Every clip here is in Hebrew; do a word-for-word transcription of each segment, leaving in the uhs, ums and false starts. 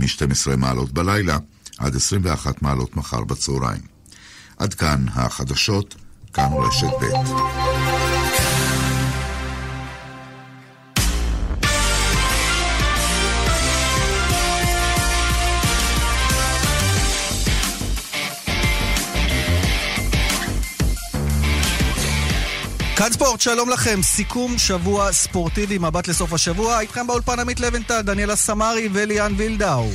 מ-שתים עשרה מעלות בלילה עד עשרים ואחת מעלות מחר בצהריים. עד כאן החדשות, כאן רשת ב'. כאן ספורט, שלום לכם, סיכום שבוע ספורטיבי, מבט לסוף השבוע, איתכם באולפן עמית לוינטל, דניאלה סמרי וליאן וילדאו.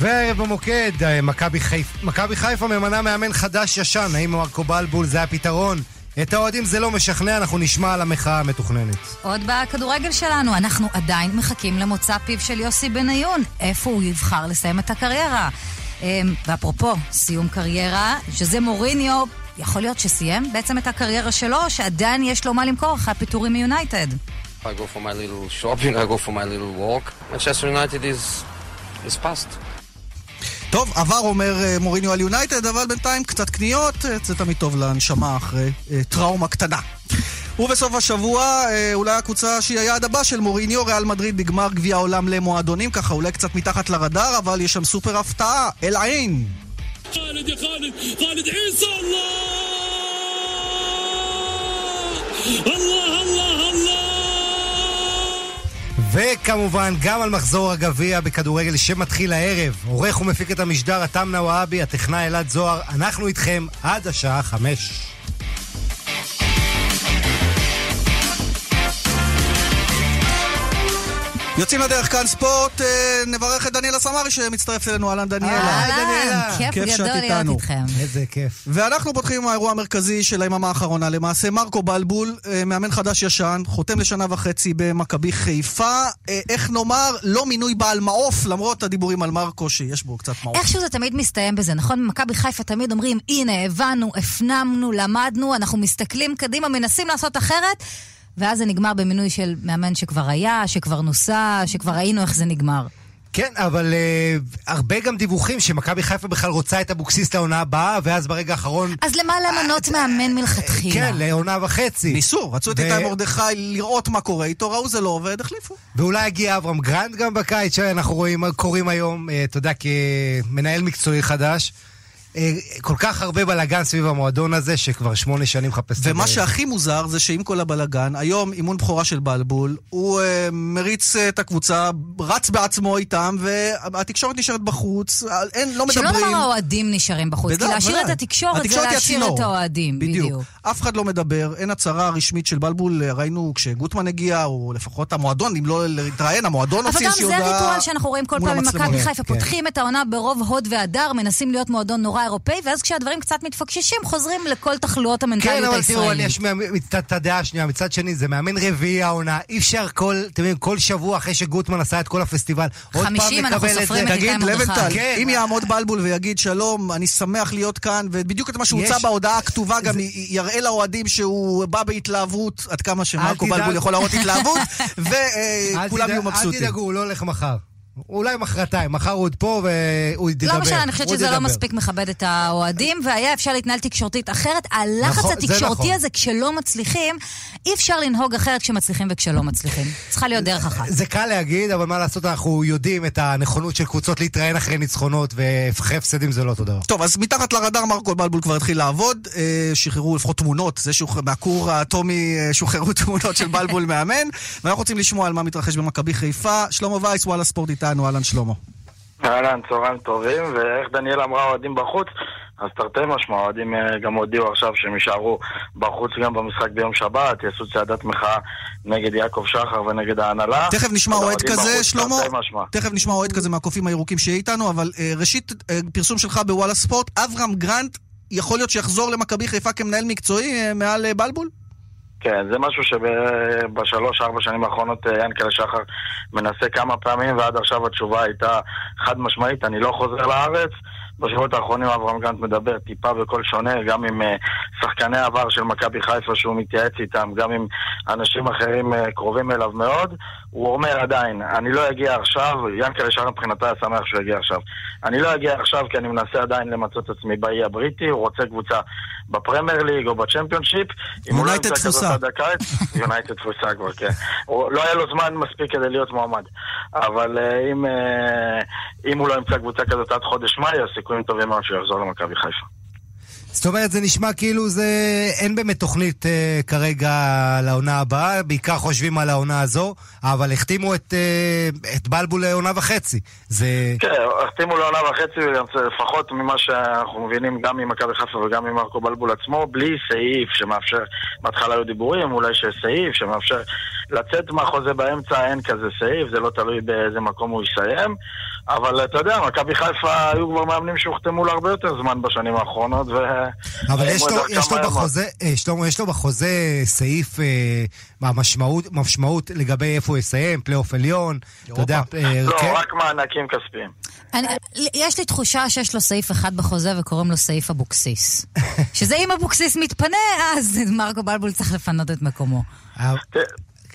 וערב במוקד, מכבי חיפ... מכבי חיפה ממנה מאמן חדש ישן, האם מרקו בלבול זה הפתרון? את האוהדים זה לא משכנע, אנחנו נשמע על המחאה המתוכננת. עוד בכדורגל שלנו, אנחנו עדיין מחכים למוצא פיו של יוסי בניון, איפה הוא יבחר לסיים את הקריירה. ואפרופו, סיום קריירה, שזה מוריניו, יכול להיות שסיים בעצם את הקריירה שלו, שעדיין יש לו מה למכור אחרי הפיטורים מיונייטד. I go for my little shopping, I go for my little walk. Manchester United is is past. טוב, עבר אומר מוריניו על יונייטד, אבל בינתיים קצת קניות, זה תמיד טוב להנשמה אחרי טראומה קטנה. ובסוף השבוע, אולי הקבוצה שהיא היעד הבא של מוריניו, ריאל מדריד בגמר גביע העולם למועדונים, ככה אולי קצת מתחת לרדאר, אבל יש שם סופר הפתעה, אל עין. خالد يا خالد خالد عيسى الله الله الله الله וכמובן גם על מחזור הגביע בכדורגל שמתחיל הערב, עורך ומפיק את המשדר התמנה והאבי, הטכנאי אלעד זוהר, אנחנו איתכם עד השעה חמש. יוצאים לדרך כאן ספורט, נברך את דניאלה סמרי שמצטרף אלינו, אהלן דניאלה. אהלן, דניאלה. כיף, כיף גדול להיות איתכם. איזה כיף. ואנחנו פותחים עם האירוע המרכזי של היממה האחרונה, למעשה מרקו בלבול, מאמן חדש ישן, חותם לשנה וחצי במכבי חיפה, איך נאמר, לא מינוי בעל מעוף, למרות הדיבורים על מרקו שיש בו קצת מעוף. איכשהו זה תמיד מסתיים בזה, נכון? במכבי חיפה תמיד אומרים, הנה, הבנו, הפנמנו, למדנו, אנחנו מסתכלים קדימה, מנסים לעשות אחרת. ואז זה נגמר במינוי של מאמן שכבר היה, שכבר נוסע, שכבר ראינו איך זה נגמר. כן, אבל uh, הרבה גם דיווחים שמכבי חיפה בכלל רוצה את אבוקסיס לעונה הבאה, ואז ברגע האחרון... אז למה למנות מאמן מלכתחילה? כן, לעונה וחצי. ניסו, רצו את איתי מרדכי לראות מה קורה איתו, ראו זה לא עובד, החליפו. ואולי הגיע אברהם גרנט גם בקיץ, שאנחנו רואים, קוראים היום, אתה יודע, כמנהל מקצועי חדש. כל כך הרבה בלגן סביב המועדון הזה שכבר שמונה שנים חפשת. ומה שהכי מוזר זה שעם כל הבלגן, היום אימון בחורה של בלבול, הוא מריץ את הקבוצה, רץ בעצמו איתם, והתקשורת נשארת בחוץ, אין, לא מדברים. שלא נאמר האוהדים נשארים בחוץ, כי להשאיר את התקשורת זה להשאיר את האוהדים. בדיוק. אף אחד לא מדבר, אין הצהרה רשמית של בלבול, ראינו כשגוטמן הגיע, או לפחות המועדון, אם לא להתראיין, המועדון הוציא שיודע... אבל גם זה ריטואל שאנחנו רואים כל פעם במכבי חיפה, פותחים את העונה ברוב הוד והדר, מנסים להיות מועדון נורא אירופאי, ואז כשהדברים קצת מתפקששים, חוזרים לכל תחלואות המנטליות הישראלית. כן, אבל תראו, יש את הדעה השנייה, מצד שני, זה מאמן רביעי העונה, אי אפשר כל, אתם יודעים, כל שבוע אחרי שגוטמן עשה את כל הפסטיבל, עוד פעם נקבל את זה. תגיד, לבנטל, אם יעמוד בלבול ויגיד, שלום, אני שמח להיות כאן, ובדיוק את מה שהוצא בהודעה הכתובה, גם יראה לאוהדים שהוא בא בהתלהבות, עד כמה שמרקו בלבול יכול להראות התלהבות, וכולם יהיו מבסוטים. אל תדאגו, הוא לא הולך מחר. אולי מחרתיים, מחר הוא עוד פה והוא ידבר. לא משנה, אני חושבת שזה לא מספיק מכבד את האוהדים, והיה אפשר להתנהל תקשורתית אחרת. הלחץ התקשורתי הזה כשלא מצליחים, אי אפשר לנהוג אחרת כשמצליחים וכשלא מצליחים. צריכה להיות דרך אחת. זה קל להגיד, אבל מה לעשות, אנחנו יודעים את הנכונות של קבוצות להתראיין אחרי ניצחונות, ואחרי הפסדים זה לא אותו דבר. טוב, אז מתחת לרדאר מרקו בלבול כבר התחיל לעבוד, שחררו לפחות תמונות, זה מהקור האטומי שחררו תמונות של בלבול מאמן, ואנחנו רוצים לשמוע על מה מתרחש במכבי חיפה. שלמה וייס, וואלה ספורט איתנו. אהלן שלמה. אהלן, צהריים טובים, ואיך דניאל אמרה אוהדים בחוץ, אז תרתי משמע, אוהדים גם הודיעו עכשיו שהם יישארו בחוץ גם במשחק ביום שבת, יעשו צעדת מחאה נגד יעקב שחר ונגד ההנהלה. תכף נשמע אוהד כזה, שלמה, תכף נשמע אוהד כזה מהקופים הירוקים שיהיה איתנו, אבל ראשית פרסום שלך בוואלה ספורט, אברהם גרנט יכול להיות שיחזור למכבי חיפה כמנהל מקצועי מעל בלבול? כן, זה משהו שבשלוש, ארבע שנים האחרונות ינקל שחר מנסה כמה פעמים, ועד עכשיו התשובה הייתה חד משמעית, אני לא חוזר לארץ, בשבועות האחרונים אברהם גרנט מדבר טיפה בכל שונה, גם עם שחקני העבר של מכבי חיפה שהוא מתייעץ איתם, גם עם אנשים אחרים קרובים אליו מאוד. הוא אומר עדיין, אני לא אגיע עכשיו, ינקל ישר מבחינתה היה שמח שהוא יגיע עכשיו. אני לא אגיע עכשיו כי אני מנסה עדיין למצות עצמי באי הבריטי, הוא רוצה קבוצה בפרמייר ליג או בצ'מפיונשיפ. יונייטד תפוסה. יונייטד תפוסה כבר, כן. לא היה לו זמן מספיק כדי להיות מועמד. אבל אם, אם הוא לא ימצא קבוצה כזאת עד חודש מאי, הסיכויים טובים מאוד שהוא יחזור למכבי חיפה. זאת אומרת, זה נשמע כאילו זה אין באמת תוכנית אה, כרגע לעונה הבאה, בעיקר חושבים על העונה הזו, אבל החתימו את, אה, את בלבול לעונה וחצי. זה... כן, החתימו לעונה וחצי, לפחות ממה שאנחנו מבינים גם עם מכבי חיפה וגם עם מרקו בלבול עצמו, בלי סעיף שמאפשר, בהתחלה היו דיבורים, אולי שסעיף שמאפשר לצאת מהחוזה באמצע, אין כזה סעיף, זה לא תלוי באיזה מקום הוא יסיים, אבל אתה יודע, מכבי חיפה היו כבר מאמנים שהוחתמו להרבה יותר זמן בשנים האחרונות, ו... אבל יש לו, יש, לו בחוזה, יש, לו, יש לו בחוזה סעיף אה, משמעות, משמעות לגבי איפה הוא יסיים, פלייאוף עליון, אתה יודע, אה, לא, כן? רק מענקים כספיים. אני, יש לי תחושה שיש לו סעיף אחד בחוזה וקוראים לו סעיף אבוקסיס. שזה אם אבוקסיס מתפנה, אז מרקו בלבול צריך לפנות את מקומו.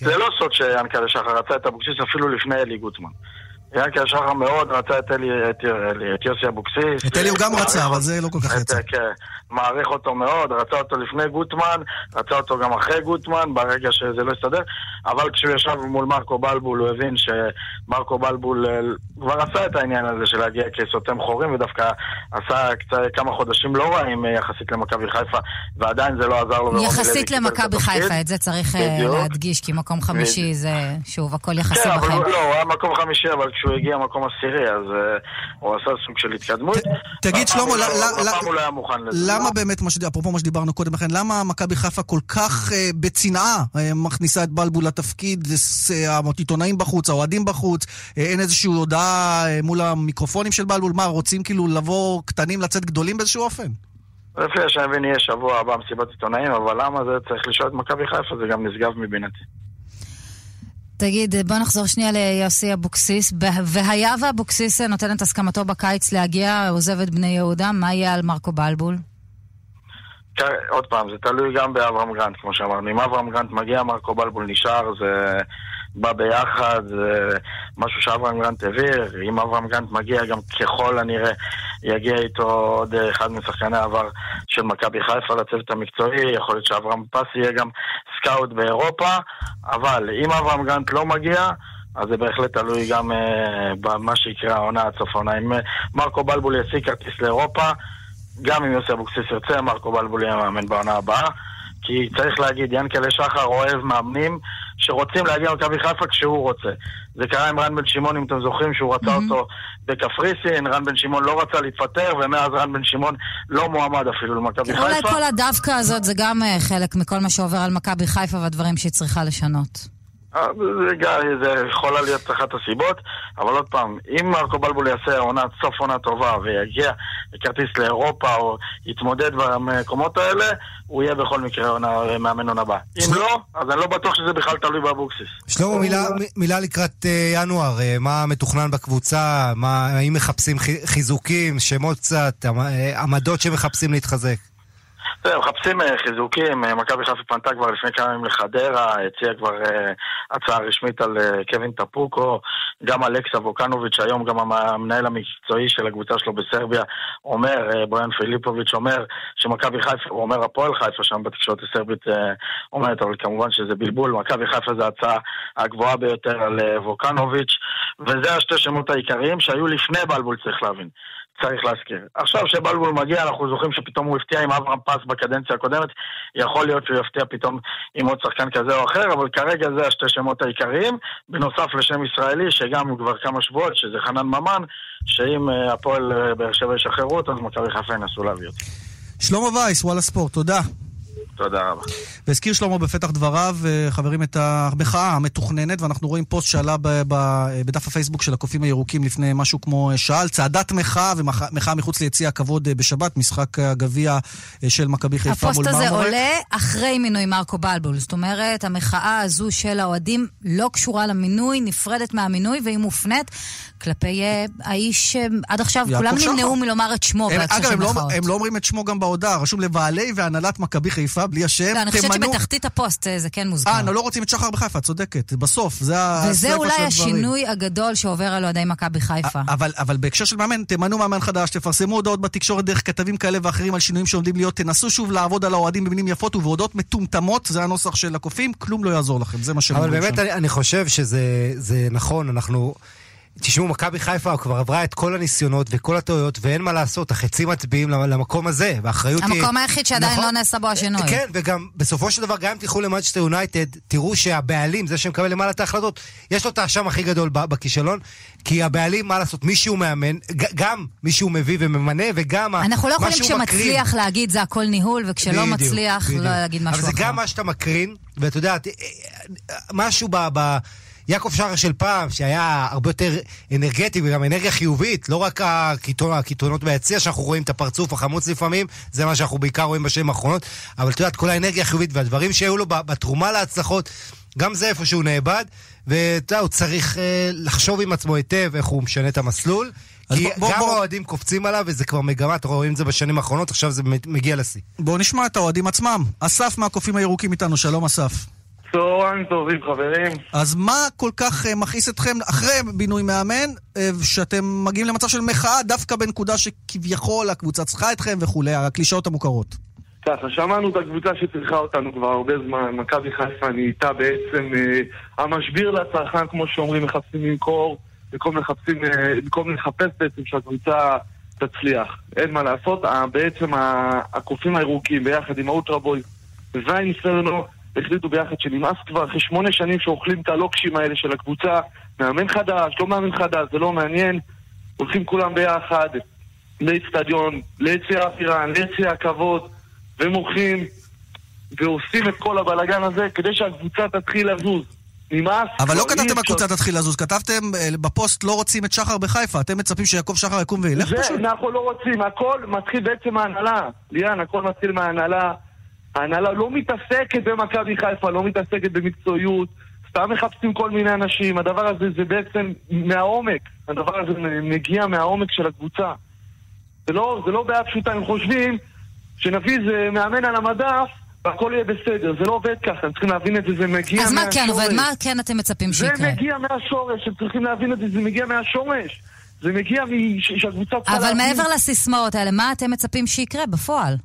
זה לא סוד שיענקל שחר רצה את אבוקסיס אפילו לפני אלי גוטמן. יענקל שחר מאוד רצה את יוסי אבוקסיס. את אלי הוא גם רצה, אבל זה לא כל כך רצה. מעריך אותו מאוד, רצה אותו לפני גוטמן, רצה אותו גם אחרי גוטמן, ברגע שזה לא הסתדר. אבל כשהוא ישב מול מרקו בלבול, הוא הבין שמרקו בלבול כבר עשה את העניין הזה של להגיע כסותם חורים, ודווקא עשה כמה חודשים לא רעים יחסית למכבי חיפה, ועדיין זה לא עזר לו. יחסית למכבי חיפה, את זה צריך להדגיש, כי מקום חמישי זה שוב, הכל יחסי בחיים. לא, היה מקום חמישי, אבל כשהוא הגיע מקום עשירי, אז הוא עשה סוג של התקדמות. תגיד, שלמה, למה באמת, אפרופו מה שדיברנו קודם לכן, למה מכבי חיפה כל כך בצנעה מכניסה את בלבול לתפקיד, העיתונאים בחוץ, האוהדים בחוץ, אין איזושהי הודעה מול המיקרופונים של בלבול, מה, רוצים כאילו לבוא קטנים, לצאת גדולים באיזשהו אופן? לפי השאבין יהיה שבוע הבא מסיבת עיתונאים, אבל למה זה צריך לשאול את מכבי חיפה, זה גם נשגב מבינתי. תגיד, בוא נחזור שנייה ליוסי אבוקסיס, והיה ואבוקסיס נותן את הסכמתו בקיץ להגיע, עוזב את בני יהודה, מה יהיה על מרקו בלבול? עוד פעם, זה תלוי גם באברהם גרנט, כמו שאמרנו. אם אברהם גרנט מגיע, מרקו בלבול נשאר, זה בא ביחד, זה משהו שאברהם גרנט העביר. אם אברהם גרנט מגיע, גם ככל הנראה יגיע איתו עוד אחד משחקני העבר של מכבי חיפה לצוות המקצועי, יכול להיות שאברהם פס יהיה גם סקאוט באירופה, אבל אם אברהם גרנט לא מגיע, אז זה בהחלט תלוי גם uh, במה שיקרה העונה הצפונה. אם uh, מרקו בלבול יסיק כרטיס לאירופה, גם אם יוסי אבוקסיס יוצא, מרקו בלבול יהיה מאמן בעונה הבאה, כי צריך להגיד, ינקל שחר אוהב מאמנים שרוצים להגיע למכבי חיפה כשהוא רוצה. זה קרה עם רן בן שמעון, אם אתם זוכרים, שהוא רצה mm-hmm. אותו בקפריסין, רן בן שמעון לא רצה להתפטר, ומאז רן בן שמעון לא מועמד אפילו למכבי חיפה. אולי כל הדווקא הזאת זה גם חלק מכל מה שעובר על מכבי חיפה והדברים שהיא צריכה לשנות. זה יכולה להיות אחת הסיבות, אבל עוד פעם, אם מרקו בלבול יעשה סוף עונה טובה ויגיע כרטיס לאירופה או יתמודד במקומות האלה, הוא יהיה בכל מקרה מאמן עונה הבא. אם לא, אז אני לא בטוח שזה בכלל תלוי באבוקסיס. שלמה, מילה לקראת ינואר, מה מתוכנן בקבוצה, האם מחפשים חיזוקים, שמות קצת, עמדות שמחפשים להתחזק? מחפשים חיזוקים, מכבי חיפה פנתה כבר לפני כמה ימים לחדרה, הציעה כבר הצעה רשמית על קווין טפוקו, גם אלכסה ווקנוביץ' היום, גם המנהל המקצועי של הקבוצה שלו בסרביה אומר, בויאן פיליפוביץ' אומר שמכבי חיפה, הוא אומר הפועל חיפה שם בתקשורת הסרבית אומרת, אבל כמובן שזה בלבול, מכבי חיפה זה הצעה הגבוהה ביותר על ווקנוביץ', וזה השתי שמות העיקריים שהיו לפני בלבול, צריך להבין. צריך להזכיר. עכשיו שבלבול מגיע, אנחנו זוכרים שפתאום הוא הפתיע עם אברהם פס בקדנציה הקודמת, יכול להיות שהוא יפתיע פתאום עם עוד שחקן כזה או אחר, אבל כרגע זה השתי שמות העיקריים, בנוסף לשם ישראלי, שגם הוא כבר כמה שבועות, שזה חנן ממן, שאם הפועל בהר שבע ישחררו אותו, אז מכבי חיפה ינסו להביא אותו. שלמה וייס, וואלה ספורט, תודה. תודה רבה. והזכיר שלמה בפתח דבריו, חברים, את המחאה המתוכננת, ואנחנו רואים פוסט שעלה ב- ב- בדף הפייסבוק של הקופים הירוקים לפני משהו כמו שעה, צעדת מחאה ומחאה מחוץ ליציע הכבוד בשבת, משחק הגביע של מכבי חיפה מול מרמורק. הפוסט הזה עולה אחרי מינוי מרקו בלבול, זאת אומרת, המחאה הזו של האוהדים לא קשורה למינוי, נפרדת מהמינוי, והיא מופנית כלפי האיש, עד עכשיו כולם נמנעו מלומר את שמו. אגב, הם לא אומרים את שמו גם בהודעה, רשום לבעלי והנהלת מכבי חיפה, בלי השם. אני חושבת שבתחתית הפוסט זה כן מוזכר. אה, אנחנו לא רוצים את שחר בחיפה, צודקת, בסוף. וזה אולי השינוי הגדול שעובר על אוהדי מכבי חיפה. אבל בהקשר של מאמן, תמנו מאמן חדש, תפרסמו הודעות בתקשורת דרך כתבים כאלה ואחרים על שינויים שעומדים להיות, תנסו שוב לעבוד על האוהדים במילים יפות ובהודעות מטומטמות, זה הנוסח של הקופים, כלום לא יעזור לכם, זה מה שאני אומר. אבל באמת אני חושב שזה נכון, אנחנו תשמעו, מכבי חיפה כבר עברה את כל הניסיונות וכל הטעויות, ואין מה לעשות, החצים מצביעים למקום הזה, והאחריות היא... המקום היחיד שעדיין לא נעשה בו השינוי. כן, וגם בסופו של דבר, גם אם תלכו למנצ'סטר יונייטד, תראו שהבעלים, זה שמקבל למעלה את ההחלטות, יש לו את האשם הכי גדול בכישלון, כי הבעלים, מה לעשות, מישהו מאמן, גם מישהו מביא וממנה, וגם אנחנו לא יכולים כשמצליח להגיד, זה הכל ניהול, וכשלא מצליח, לא להגיד משהו אחר. אבל זה גם מה שאתה מקרין, ואתה יודע, משהו ב... יעקב שחר של פעם, שהיה הרבה יותר אנרגטי וגם אנרגיה חיובית, לא רק הקיתונות ביציע, שאנחנו רואים את הפרצוף החמוץ לפעמים, זה מה שאנחנו בעיקר רואים בשנים האחרונות, אבל אתה יודע, כל האנרגיה החיובית והדברים שהיו לו בתרומה להצלחות, גם זה איפשהו נאבד, ואתה הוא צריך לחשוב עם עצמו היטב איך הוא משנה את המסלול, כי גם האוהדים קופצים עליו, וזה כבר מגמת, רואים את זה בשנים האחרונות, עכשיו זה מגיע לשיא. בואו נשמע את האוהדים עצמם. אסף מהקופים הירוקים איתנו, שלום אסף. צהריים טובים חברים. אז מה כל כך מכעיס אתכם אחרי בינוי מאמן, שאתם מגיעים למצב של מחאה דווקא בנקודה שכביכול הקבוצה צריכה אתכם וכולי, הקלישאות המוכרות? ככה, שמענו את הקבוצה שצריכה אותנו כבר הרבה זמן, מכבי חיפה נהייתה בעצם המשביר לצרכן, כמו שאומרים, מחפשים למכור, במקום לחפש בעצם שהקבוצה תצליח. אין מה לעשות, בעצם הקופים הירוקים ביחד עם האוטרבוי ועם סרנו, החליטו ביחד שנמאס כבר אחרי שמונה שנים שאוכלים את הלוקשים האלה של הקבוצה, מאמן חדש, לא מאמן חדש, זה לא מעניין, הולכים כולם ביחד לאצטדיון, ליציע הפירן, ליציע הכבוד, ומורחים ועושים את כל הבלגן הזה כדי שהקבוצה תתחיל לזוז. נמאס. אבל לא כתבתם הקבוצה תתחיל לזוז, כתבתם בפוסט לא רוצים את שחר בחיפה, אתם מצפים שיעקב שחר יקום וילך פשוט? זה, אנחנו לא רוצים, הכל מתחיל בעצם מההנהלה, ליאן, הכל מתחיל מההנהלה, ההנהלה לא מתעסקת במכבי חיפה, לא מתעסקת במקצועיות, סתם מחפשים כל מיני אנשים, הדבר הזה זה בעצם מהעומק, הדבר הזה מגיע מהעומק של הקבוצה. זה לא, זה לא בעיה פשוטה, הם חושבים שנביא זה מאמן על המדף, והכל יהיה בסדר, זה לא עובד ככה, צריכים להבין את זה, זה מגיע מהשורש. אז מה כן עובד, מה כן אתם מצפים שיקרה? זה מגיע מהשורש, צריכים להבין את זה, זה מגיע מהשורש, זה מגיע שהקבוצה... אבל מעבר לסיסמאות האלה, מה אתם מצפים שיקרה בפועל?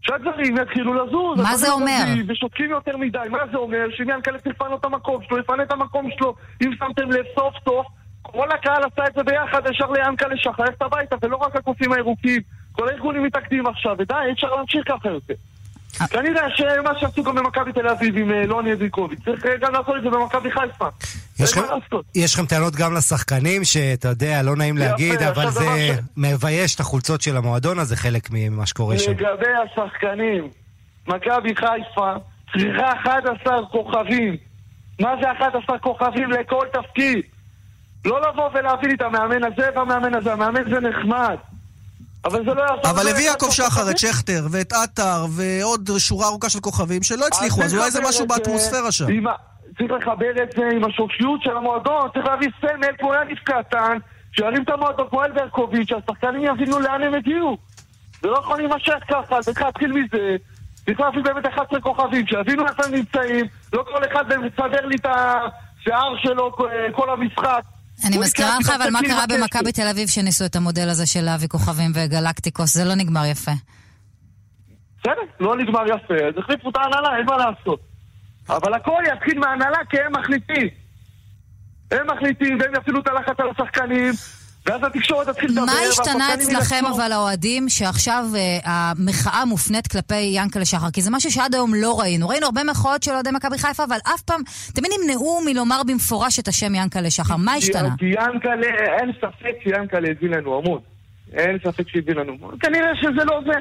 שהדברים יתחילו לזוז. מה זה אומר? ושותקים יותר מדי. מה זה אומר? שמיין קלף יפנה את המקום שלו, יפנה את המקום שלו. אם שמתם לב סוף סוף, כל הקהל עשה את זה ביחד, אפשר ליאן קלף לשחרר את הביתה, ולא רק הקופים הירוקים. כל הארגונים מתעקדים עכשיו, ודי, אפשר להמשיך ככה יותר. כנראה שמה שעשו גם במכבי תל אביב עם לוני אדריקוביץ', צריך גם לעשות את זה במכבי חיפה. יש לכם טענות גם לשחקנים שאתה יודע, לא נעים להגיד, אבל זה מבייש את החולצות של המועדון, אז זה חלק ממה שקורה שם. לגבי השחקנים, מכבי חיפה צריכה אחד עשר כוכבים. מה זה אחד עשר כוכבים? לכל תפקיד. לא לבוא ולהביא את המאמן הזה והמאמן הזה, המאמן זה נחמד, אבל זה לא יעשה... אבל הביא יעקב שחר את שכטר ואת עטר ועוד שורה ארוכה של כוכבים שלא הצליחו, אז אולי זה משהו באטמוספירה שם. צריך לחבר את זה עם השופשיות של המועדון, צריך להביא סמל כמו יניב קטן, שירים את המועדון כמו אל ברקוביץ', שהשחקנים יבינו לאן הם הגיעו. זה לא יכול להימשך ככה, צריך להתחיל מזה, צריך להביא באמת אחד עשר כוכבים, שיבינו איך הם נמצאים, לא כל אחד מסדר לי את השיער שלו כל המשחק. אני מזכירה לך, אבל מה קרה במכבי תל אביב שניסו את המודל הזה של אבי כוכבים וגלקטיקוס? זה לא נגמר יפה. בסדר, לא נגמר יפה. אז החליפו את ההנהלה, אין מה לעשות. אבל הכל יתחיל מההנהלה כי הם מחליטים. הם מחליטים והם יפעילו את הלחץ על השחקנים, ואז התקשורת תתחיל לדבר. מה השתנה אצלכם אבל האוהדים שעכשיו המחאה מופנית כלפי ינקלה שחר? כי זה משהו שעד היום לא ראינו. ראינו הרבה מחאות של אוהדי מכבי חיפה, אבל אף פעם תמיד נמנעו מלומר במפורש את השם ינקלה שחר. מה השתנה? ינקלה, אין ספק שיינקלה הביא לנו עמוד. אין ספק שהביא לנו עמוד. כנראה שזה לא זה.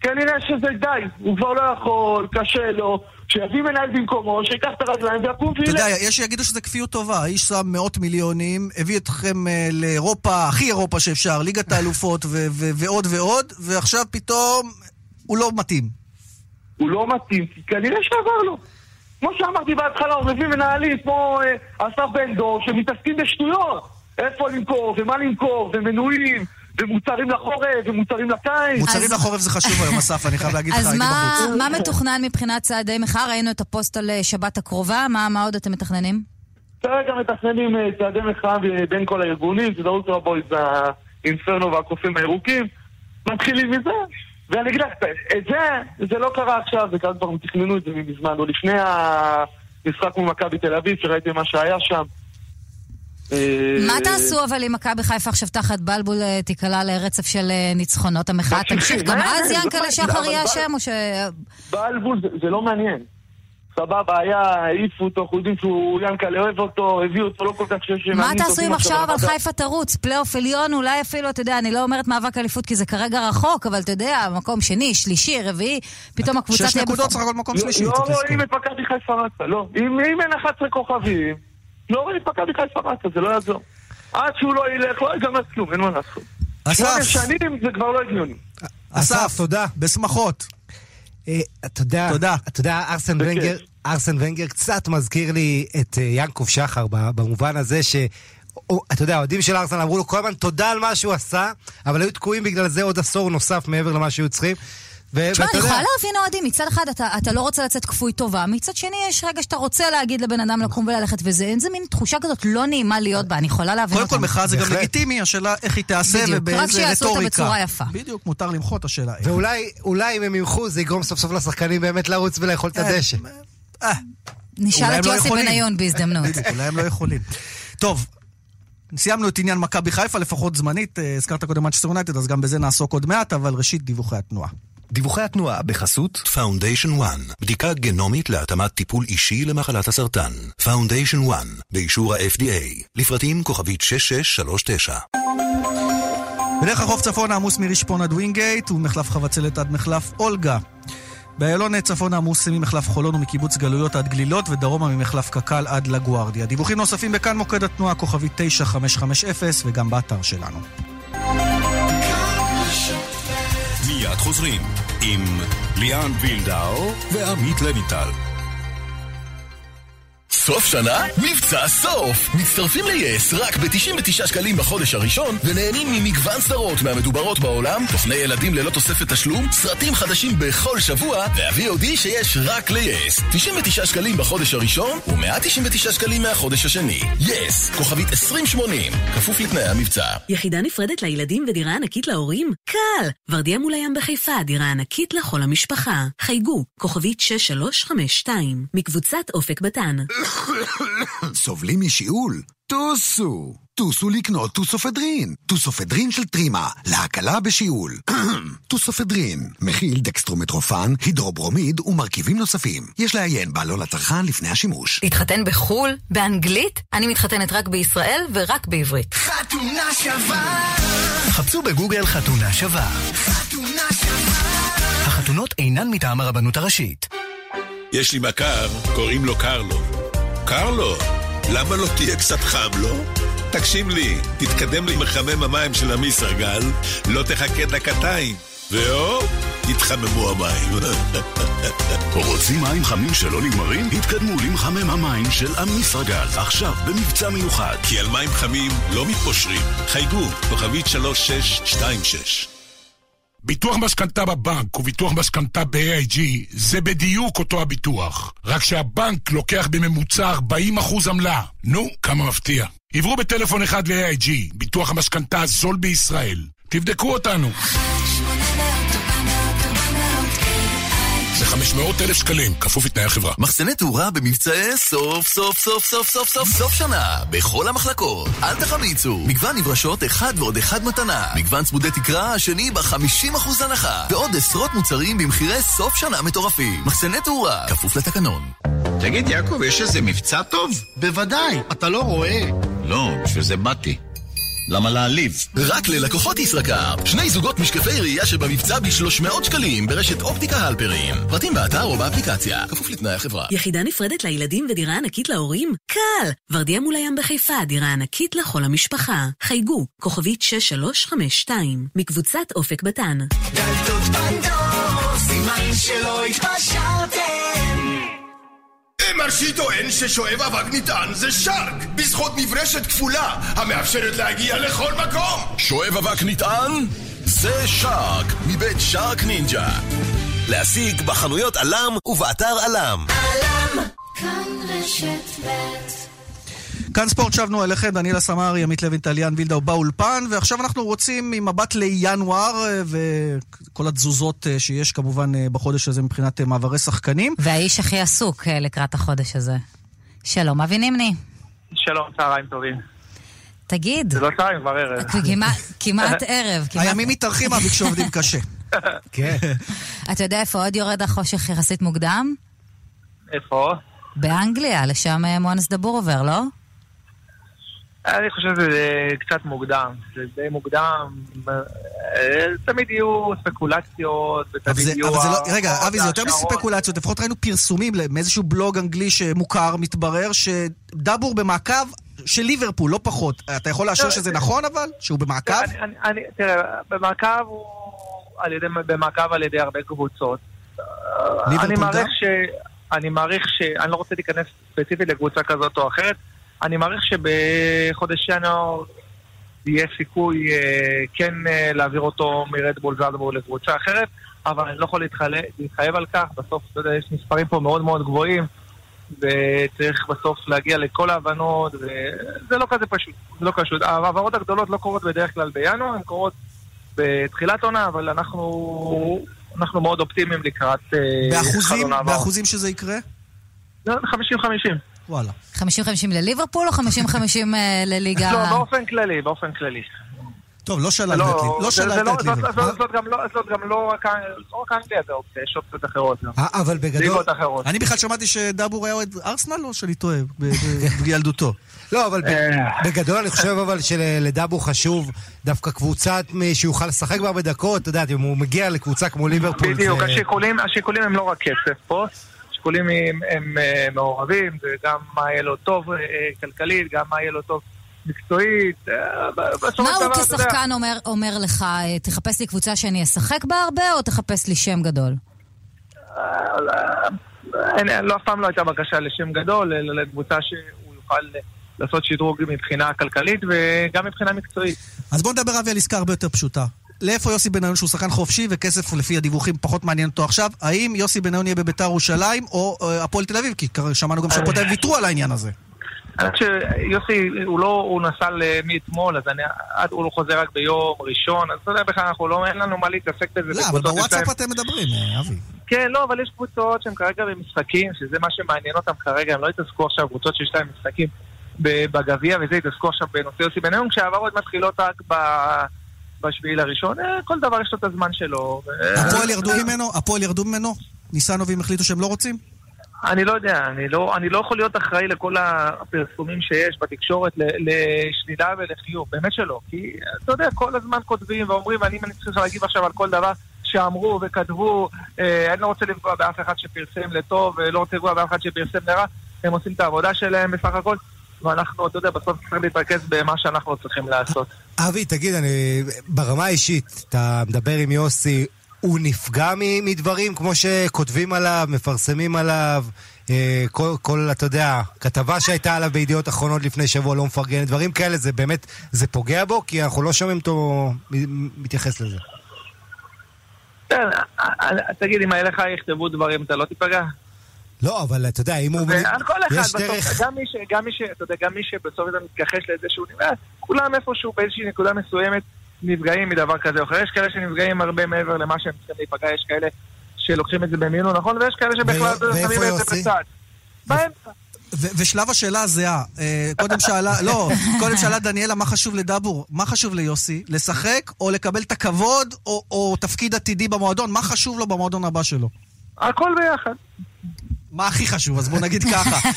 כנראה שזה די, הוא כבר לא יכול, קשה לו, שיביא מנהל במקומו, שיקח את הרגליים ויקום ואילך. אתה יודע, יש שיגידו שזה כפיות טובה, האיש שם מאות מיליונים, הביא אתכם לאירופה, הכי אירופה שאפשר, ליגת האלופות ועוד ועוד, ועכשיו פתאום הוא לא מתאים. הוא לא מתאים, כי כנראה שעבר לו. כמו שאמרתי בהתחלה, הוא מביא מנהלים כמו אסף בן דור, שמתעסקים בשטויות, איפה למכור ומה למכור ומנויים. ומוצרים לחורף, ומוצרים לקיץ. מוצרים לחורף זה חשוב היום, אסף, אני חייב להגיד לך. אז מה מתוכנן מבחינת צעדי מחר? ראינו את הפוסט על שבת הקרובה, מה עוד אתם מתכננים? כרגע מתכננים צעדי מחר בין כל הארגונים, שזה אולטרה בויז, האינפרנו והקופים הירוקים, מתחילים מזה, ואני אגיד לך, את זה, זה לא קרה עכשיו, וכאן כבר מתכננו את זה מזמן, או לפני המשחק ממכבי תל אביב, שראיתם מה שהיה שם, מה תעשו אבל אם מכבי חיפה עכשיו תחת בלבול תיקלה לרצף של ניצחונות המחאה תמשיך גם אז ינקלה שחר יהיה השם או ש... בלבול זה לא מעניין סבבה היה העיפו אותו חודים שהוא ינקלה אוהב אותו הביאו אותו לא כל כך שיש מה תעשו אם עכשיו אבל חיפה תרוץ פלייאוף עליון אולי אפילו אתה יודע אני לא אומרת מאבק אליפות כי זה כרגע רחוק אבל אתה יודע מקום שני שלישי רביעי פתאום הקבוצה תהיה נקודות סך הכל מקום שלישי לא רואים את מכבי חיפה רצה לא אם אין אחת עשרה כוכבים לא רואה להתפקע בחיפה רצה, זה לא יעזור. עד שהוא לא ילך, לא יגמר כלום, אין מה לעשות. אסף. שנים זה כבר לא הגיוני. אסף, תודה. בשמחות. תודה. תודה. תודה, ארסן ונגר. ארסן ונגר קצת מזכיר לי את יעקב שחר, במובן הזה ש... אתה יודע, העודים של ארסן אמרו לו כל הזמן תודה על מה שהוא עשה, אבל היו תקועים בגלל זה עוד עשור נוסף מעבר למה שהיו צריכים. תשמע, אני יכולה להבין אוהדים, מצד אחד אתה לא רוצה לצאת כפוי טובה, מצד שני יש רגע שאתה רוצה להגיד לבן אדם לקום וללכת, וזה מין תחושה כזאת לא נעימה להיות בה, אני יכולה להבין אותם. קודם כל מחאה זה גם לגיטימי, השאלה איך היא תעשה ובאיזה רטוריקה. בדיוק, מותר למחות השאלה. ואולי אם הם ימחו זה יגרום סוף סוף לשחקנים באמת לרוץ ולאכול את הדשא. נשאל את יוסי בניון בהזדמנות. אולי הם לא יכולים. טוב. סיימנו את עניין מכבי חיפה, לפחות זמנית. הזכרת קודם מנצ'סטר יונייטד, אז גם בזה נעסוק עוד מעט, אבל ראשית דיווחי התנועה. דיווחי התנועה בחסות Foundation One, בדיקה גנומית להתאמת טיפול אישי למחלת הסרטן. Foundation One, באישור ה-אף די איי, לפרטים כוכבית שש שש שלוש תשע. בדרך החוף צפון העמוס מרישפון עד ווינגייט, ומחלף חבצלת עד מחלף אולגה. באיילון צפון העמוס ממחלף חולון ומקיבוץ גלויות עד גלילות, ודרומה ממחלף קקל עד לגוארדיה. דיווחים נוספים בכאן מוקד התנועה כוכבית תשע חמש חמש אפס, וגם באתר שלנו. מיד חוזרים עם ליאן וילדאו ועמית לוינטל. סוף שנה? מבצע סוף! מצטרפים ל-יס רק ב-תשעים ותשעה שקלים בחודש הראשון ונהנים ממגוון סדרות מהמדוברות בעולם, תוכני ילדים ללא תוספת תשלום, סרטים חדשים בכל שבוע וה-וי או די שיש רק ל-יס. תשעים ותשעה שקלים בחודש הראשון ו-מאה תשעים ותשעה שקלים מהחודש השני. יס, כוכבית עשרים שמונים, כפוף לתנאי המבצע. יחידה נפרדת לילדים ודירה ענקית להורים? קל! ורדיה מול הים בחיפה, דירה ענקית לכל המשפחה. חייגו, כוכבית שש שלוש חמש שתיים, מקבוצת אופק בתן. סובלים משיעול? תוסו! תוסו לקנות תוסופדרין. תוסופדרין של טרימה, להקלה בשיעול. תוסופדרין, מכיל דקסטרומטרופן, הידרוברומיד ומרכיבים נוספים. יש לעיין בעלון הצרכן לפני השימוש. להתחתן בחול? באנגלית? אני מתחתנת רק בישראל ורק בעברית. חתונה שווה! חפשו בגוגל חתונה שווה. חתונה שווה! החתונות אינן מטעם הרבנות הראשית. יש לי מכר, קוראים לו קרלו. קרלו, למה לא תהיה קצת חם לו? תקשיב לי, תתקדם לי מחמם המים של המסרגל, לא תחכה דקתיים, ואו, יתחממו המים. רוצים מים חמים שלא נגמרים? התקדמו למחמם המים של המסרגל, עכשיו במבצע מיוחד. כי על מים חמים לא מתפושרים. חייגו, כוכבית שלוש שש שתיים שש. ביטוח משכנתה בבנק וביטוח משכנתה ב-איי איי ג'י זה בדיוק אותו הביטוח, רק שהבנק לוקח בממוצע ארבעים אחוז עמלה. נו, כמה מפתיע. עברו בטלפון אחד ל-איי איי ג'י, ביטוח המשכנתה הזול בישראל. תבדקו אותנו. זה חמש מאות אלף שקלים, כפוף לתנאי החברה. מחסני תאורה במבצעי סוף סוף סוף סוף סוף סוף סוף שנה בכל המחלקות. אל תחמיצו, מגוון נברשות אחד ועוד אחד מתנה, מגוון צמודי תקרה השני ב-חמישים אחוז הנחה, ועוד עשרות מוצרים במחירי סוף שנה מטורפים. מחסני תאורה, כפוף לתקנון. תגיד יעקב, יש איזה מבצע טוב? בוודאי, אתה לא רואה? לא, בשביל זה באתי. למה להעליב? רק ללקוחות ישראכר. שני זוגות משקפי ראייה שבמבצע ב-שלוש מאות שקלים ברשת אופטיקה הלפרין. פרטים באתר או באפליקציה. כפוף לתנאי החברה. יחידה נפרדת לילדים ודירה ענקית להורים? קל! ורדיה מול הים בחיפה, דירה ענקית לכל המשפחה. חייגו, כוכבית שש שלוש חמש שתיים. מקבוצת אופק בתן. דלתות פנדור, סימן שלא התפשרתם. אמרשי טוען ששואב אבק נטען זה שרק, בזכות נברשת כפולה המאפשרת להגיע לכל מקום. שואב אבק נטען זה שרק, מבית שרק נינג'ה. להשיג בחנויות אלם ובאתר אלם. אלם. כאן רשת בית. כאן ספורט, שבנו אליכם, דניאלה סמרי, עמית לוינטל, ליאן וילדאו באולפן, ועכשיו אנחנו רוצים עם מבט לינואר וכל התזוזות שיש כמובן בחודש הזה מבחינת מעברי שחקנים. והאיש הכי עסוק לקראת החודש הזה. שלום, אבי נימני. שלום, צהריים טובים. תגיד. זה לא צהריים, כבר ערב. כמעט ערב. הימים מתארכים, אבי, כשעובדים קשה. כן. אתה יודע איפה עוד יורד החושך יחסית מוקדם? איפה? באנגליה, לשם מואנס דבור עובר, לא? אני חושב שזה קצת מוקדם, זה די מוקדם, תמיד יהיו ספקולציות ותמיד יהיו... רגע, אבי, זה יותר מספקולציות, לפחות ראינו פרסומים מאיזשהו בלוג אנגלי שמוכר, מתברר שדבור במעקב של ליברפול, לא פחות. אתה יכול לאשר שזה נכון אבל? שהוא במעקב? תראה, במעקב הוא במעקב על ידי הרבה קבוצות. אני מעריך ש... אני לא רוצה להיכנס ספציפית לקבוצה כזאת או אחרת, אני מעריך שבחודש ינואר יהיה סיכוי כן להעביר אותו מרדבול זאדבול לקבוצה אחרת, אבל אני לא יכול להתחייב על כך. בסוף יש מספרים פה מאוד מאוד גבוהים, וצריך בסוף להגיע לכל ההבנות, וזה לא כזה פשוט, זה לא פשוט. ההעברות הגדולות לא קורות בדרך כלל בינואר, הן קורות בתחילת עונה, אבל אנחנו, אנחנו מאוד אופטימיים לקראת חלון העברות. באחוזים שזה יקרה? חמישים חמישים. וואלה. חמישים חמישים לליברפול או חמישים חמישים לליגה? לא, באופן כללי, באופן כללי. טוב, לא שאלה את ליברפול. לא שאלה את ליברפול. זאת גם לא רק אנגליה, זה אופציה, יש אופציות אחרות. אבל בגדול, אני בכלל שמעתי שדבור היה עוד ארסנל, או שאני טועה, בילדותו. לא, אבל בגדול אני חושב אבל שלדבור חשוב דווקא קבוצת שיוכל לשחק בהרבה דקות, אתה יודעת, אם הוא מגיע לקבוצה כמו ליברפול. בדיוק, השיקולים הם לא רק כסף פה. שיקולים הם, הם, הם מעורבים, זה גם מה יהיה לו טוב כלכלית, גם מה יהיה לו טוב מקצועית. מה הוא כשחקן אומר, אומר לך, תחפש לי קבוצה שאני אשחק בה הרבה, או תחפש לי שם גדול? אין, לא, אף פעם לא הייתה בקשה לשם גדול, אלא לקבוצה שהוא יוכל לעשות שדרוג מבחינה כלכלית וגם מבחינה מקצועית. אז בוא נדבר על עסקה הרבה יותר פשוטה. לאיפה יוסי בניון, שהוא שחקן חופשי וכסף לפי הדיווחים פחות מעניין אותו עכשיו, האם יוסי בניון יהיה בביתר ירושלים או הפועל תל אביב? כי שמענו גם שפועל תל אביב ויתרו על העניין הזה. אני חושב שיוסי הוא נסע מאתמול, אז הוא לא חוזר רק ביום ראשון, אז אתה יודע בכלל אנחנו לא, אין לנו מה להתעסק בזה. לא, אבל בוואטסאפ אתם מדברים, אבי. כן, לא, אבל יש קבוצות שהם כרגע במשחקים, שזה מה שמעניין אותם כרגע, הם לא התעסקו עכשיו קבוצות שיש להם משחקים בגביע, וזה התעסקו עכשיו בנושא יוסי בניון, כשהעברות מתחילות רק ב בשביל הראשון, כל דבר יש לו את הזמן שלו. הפועל ירדו ממנו? הפועל ירדו ממנו? ניסנובים החליטו שהם לא רוצים? אני לא יודע, אני לא, אני לא יכול להיות אחראי לכל הפרסומים שיש בתקשורת לשלילה ולחיוב, באמת שלא, כי אתה יודע, כל הזמן כותבים ואומרים, אני צריך להגיב עכשיו על כל דבר שאמרו וכתבו, אני לא רוצה לפגוע באף אחד שפרסם לטוב, לא רוצה לפגוע באף אחד שפרסם לרע, הם עושים את העבודה שלהם בסך הכל, ואנחנו, אתה יודע, בסוף צריכים להתרכז במה שאנחנו צריכים לעשות. אבי, תגיד, אני, ברמה האישית, אתה מדבר עם יוסי, הוא נפגע מדברים כמו שכותבים עליו, מפרסמים עליו, כל, כל, אתה יודע, כתבה שהייתה עליו בידיעות אחרונות לפני שבוע לא מפרגן, דברים כאלה, זה באמת, זה פוגע בו, כי אנחנו לא שומעים אותו מתייחס לזה. תגיד, אם אליך יכתבו דברים, אתה לא תיפגע? לא, אבל אתה יודע, אם הוא... על כל אחד, בסוף, גם מי שבסוף אתה מתכחש לאיזשהו נמד, כולם איפשהו באיזושהי נקודה מסוימת נפגעים מדבר כזה או אחר. יש כאלה שנפגעים הרבה מעבר למה שהם צריכים להיפגע, יש כאלה שלוקחים את זה במיון, נכון? ויש כאלה שבכלל שמים את זה בצד. באמצע. ושלב השאלה זהה. קודם שאלה, לא, קודם שאלה דניאלה, מה חשוב לדבור? מה חשוב ליוסי? לשחק או לקבל את הכבוד או תפקיד עתידי במועדון? מה חשוב לו במועדון הבא שלו? הכל ביחד. מה הכי חשוב, אז בוא נגיד ככה.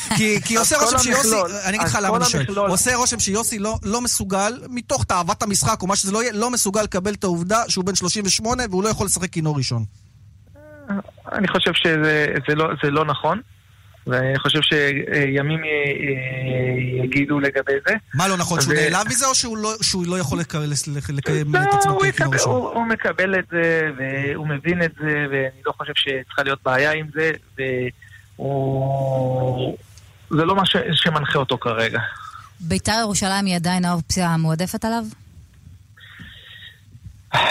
כי עושה רושם שיוסי, אני אגיד לך למה אני שואל, עושה רושם שיוסי לא מסוגל, מתוך תאוות המשחק או מה שזה לא יהיה, לא מסוגל לקבל את העובדה שהוא בן שלושים ושמונה והוא לא יכול לשחק כינור ראשון. אני חושב שזה לא נכון, ואני חושב שימים יגידו לגבי זה. מה לא נכון, שהוא נעלב מזה או שהוא לא יכול לקיים את עצמו כינור ראשון? הוא מקבל את זה והוא מבין את זה, ואני לא חושב שצריכה להיות בעיה עם זה, ו... הוא... זה לא מה ש... שמנחה אותו כרגע. ביתר ירושלים היא עדיין האופציה המועדפת עליו?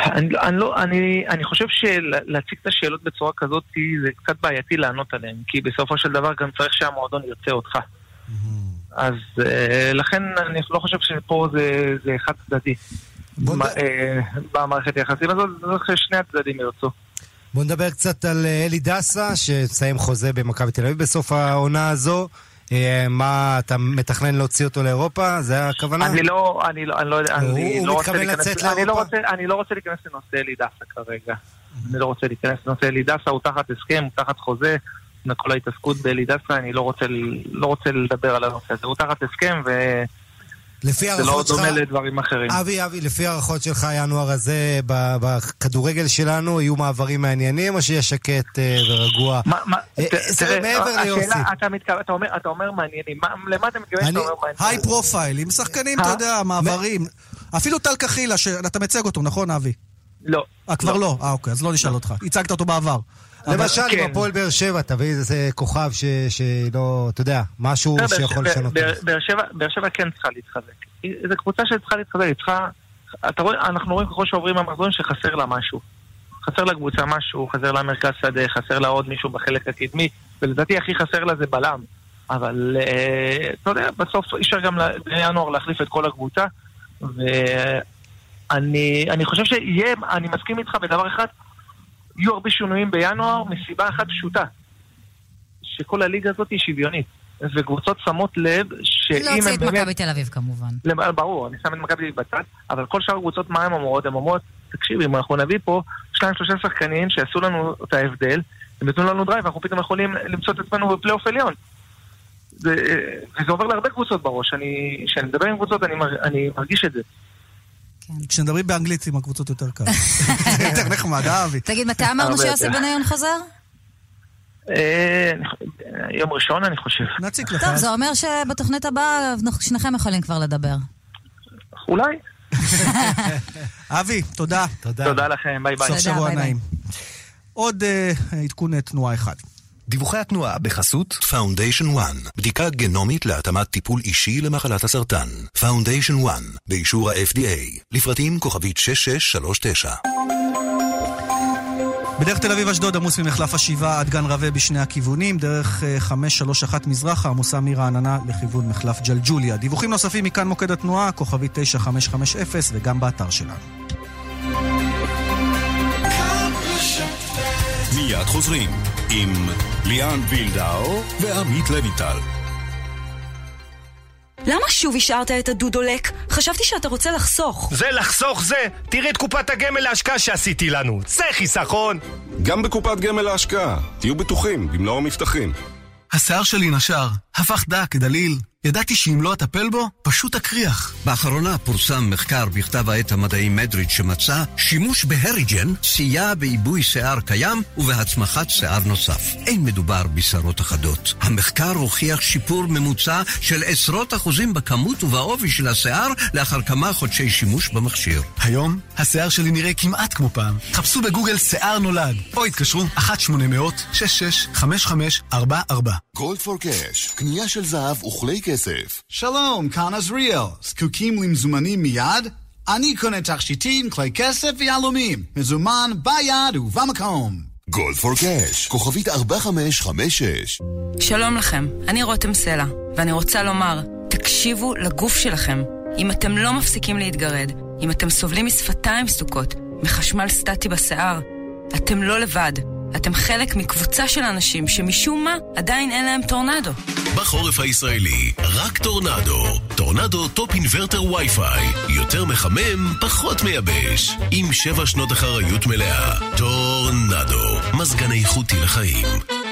אני, אני, לא, אני, אני חושב שלהציג את השאלות בצורה כזאת זה קצת בעייתי לענות עליהן, כי בסופו של דבר גם צריך שהמועדון יוצא אותך. Mm-hmm. אז לכן אני לא חושב שפה זה, זה אחד צדדי. בוא מה, במערכת היחסים הזאת זה שני הצדדים יוצאו. בואו נדבר קצת על אלי דסה, שסיים חוזה במכבי תל אביב בסוף העונה הזו. מה, אתה מתכנן להוציא אותו לאירופה? זה הכוונה? אני לא, אני לא, אני לא, אני לא רוצה להיכנס, אני לא רוצה, אני לא רוצה להיכנס לנושא אלי דסה כרגע. אני לא רוצה להיכנס לנושא אלי דסה, הוא תחת הסכם, הוא תחת חוזה, כל ההתעסקות באלי דסה, אני לא רוצה, לא רוצה לדבר על הנושא הזה. הוא תחת הסכם ו... זה לא דומה לדברים אחרים. אבי, אבי, לפי הערכות שלך, ינואר הזה, בכדורגל שלנו, יהיו מעברים מעניינים, או שיהיה שקט ורגוע? זה מעבר ליוסי. אתה אומר מעניינים, למה אתה מתכוון שאתה אומר מעניינים? היי פרופייל, עם שחקנים, אתה יודע, מעברים. אפילו טל קחילה, אתה מצג אותו, נכון, אבי? לא. כבר לא? אה, אוקיי, אז לא נשאל אותך. הצגת אותו בעבר. למשל, בפועל באר שבע, תביא איזה כוכב שלא, אתה יודע, משהו שיכול לשנות. באר שבע כן צריכה להתחזק. זו קבוצה שצריכה להתחזק. אנחנו רואים ככל שעוברים המחזורים שחסר לה משהו. חסר לה קבוצה משהו, חסר לה מרכז שדה, חסר לה עוד מישהו בחלק הקדמי, ולדעתי הכי חסר לה זה בלם. אבל, אתה יודע, בסוף אישר גם בינואר להחליף את כל הקבוצה, ואני חושב שיהיה, אני מסכים איתך בדבר אחד, יהיו הרבה שינויים בינואר מסיבה אחת פשוטה, שכל הליגה הזאת היא שוויונית, וקבוצות שמות לב שאם לא הוצא את מכבי תל אביב כמובן, ברור, אני שם את מכבי תל אביב בצד, אבל כל שאר קבוצות מה הן אומרות? הן אומרות, תקשיב, אם אנחנו נביא פה שניים שלושה שחקנים שעשו לנו את ההבדל, הם יתנו לנו דרייב, אנחנו פתאום יכולים למצוא את עצמנו בפלייאוף עליון. וזה עובר להרבה קבוצות בראש, כשאני מדבר עם קבוצות אני מרגיש את זה. כשנדברים באנגלית עם הקבוצות יותר קל. זה יותר נחמד, אבי. תגיד, מתי אמרנו שיוסי בניון חוזר? יום ראשון, אני חושב. נציק לך. טוב, זה אומר שבתוכנית הבאה שניכם יכולים כבר לדבר. אולי. אבי, תודה. תודה לכם, ביי ביי. סוף שבוע נעים. עוד עדכון תנועה אחד. דיווחי התנועה בחסות Foundation One, בדיקה גנומית להתאמת טיפול אישי למחלת הסרטן. Foundation One, באישור ה-אף די איי, לפרטים כוכבית שש שש שלוש תשע. בדרך תל אביב אשדוד עמוס ממחלף השיבה עד גן רווה בשני הכיוונים, דרך חמש שלוש אחת מזרחה עמוסה מרעננה לכיוון מחלף ג'לג'וליה. דיווחים נוספים מכאן מוקד התנועה, כוכבית תשע חמש חמש אפס וגם באתר שלנו. מיד חוזרים עם ליאן וילדאו ועמית לוינטל. למה שוב השארת את הדודולק? חשבתי שאתה רוצה לחסוך. זה לחסוך זה? תראי את קופת הגמל להשקעה שעשיתי לנו. זה חיסכון. גם בקופת גמל להשקעה. תהיו בטוחים, במלוא המבטחים. השיער שלי נשר, הפך דק, דליל. ידעתי שאם לא אטפל בו, פשוט אקריח. באחרונה פורסם מחקר בכתב העת המדעי מדריד שמצא שימוש בהריג'ן סייע בעיבוי שיער קיים ובהצמחת שיער נוסף. אין מדובר בשערות אחדות. המחקר הוכיח שיפור ממוצע של עשרות אחוזים בכמות ובעובי של השיער לאחר כמה חודשי שימוש במכשיר. היום השיער שלי נראה כמעט כמו פעם. חפשו בגוגל שיער נולד או התקשרו אחת שמונה אפס אפס שש שש חמש חמש ארבע ארבע. גולד פור קאש, קנייה של זהב וכלי כסף. שלום, כאן עזריאל. זקוקים למזומנים מיד? אני קונה תכשיטים, כלי כסף ויהלומים. מזומן ביד ובמקום. גולד פור קאש, כוכבית ארבע חמש חמש שש. שלום לכם, אני רותם סלע, ואני רוצה לומר, תקשיבו לגוף שלכם. אם אתם לא מפסיקים להתגרד, אם אתם סובלים משפתיים סוכות, מחשמל סטטי בשיער, אתם לא לבד. אתם חלק מקבוצה של אנשים שמשום מה עדיין אין להם טורנדו. בחורף הישראלי, רק טורנדו. טורנדו טופ אינברטר וי-פיי. יותר מחמם, פחות מייבש. עם שבע שנות אחריות מלאה. טורנדו. מזגן איכותי לחיים.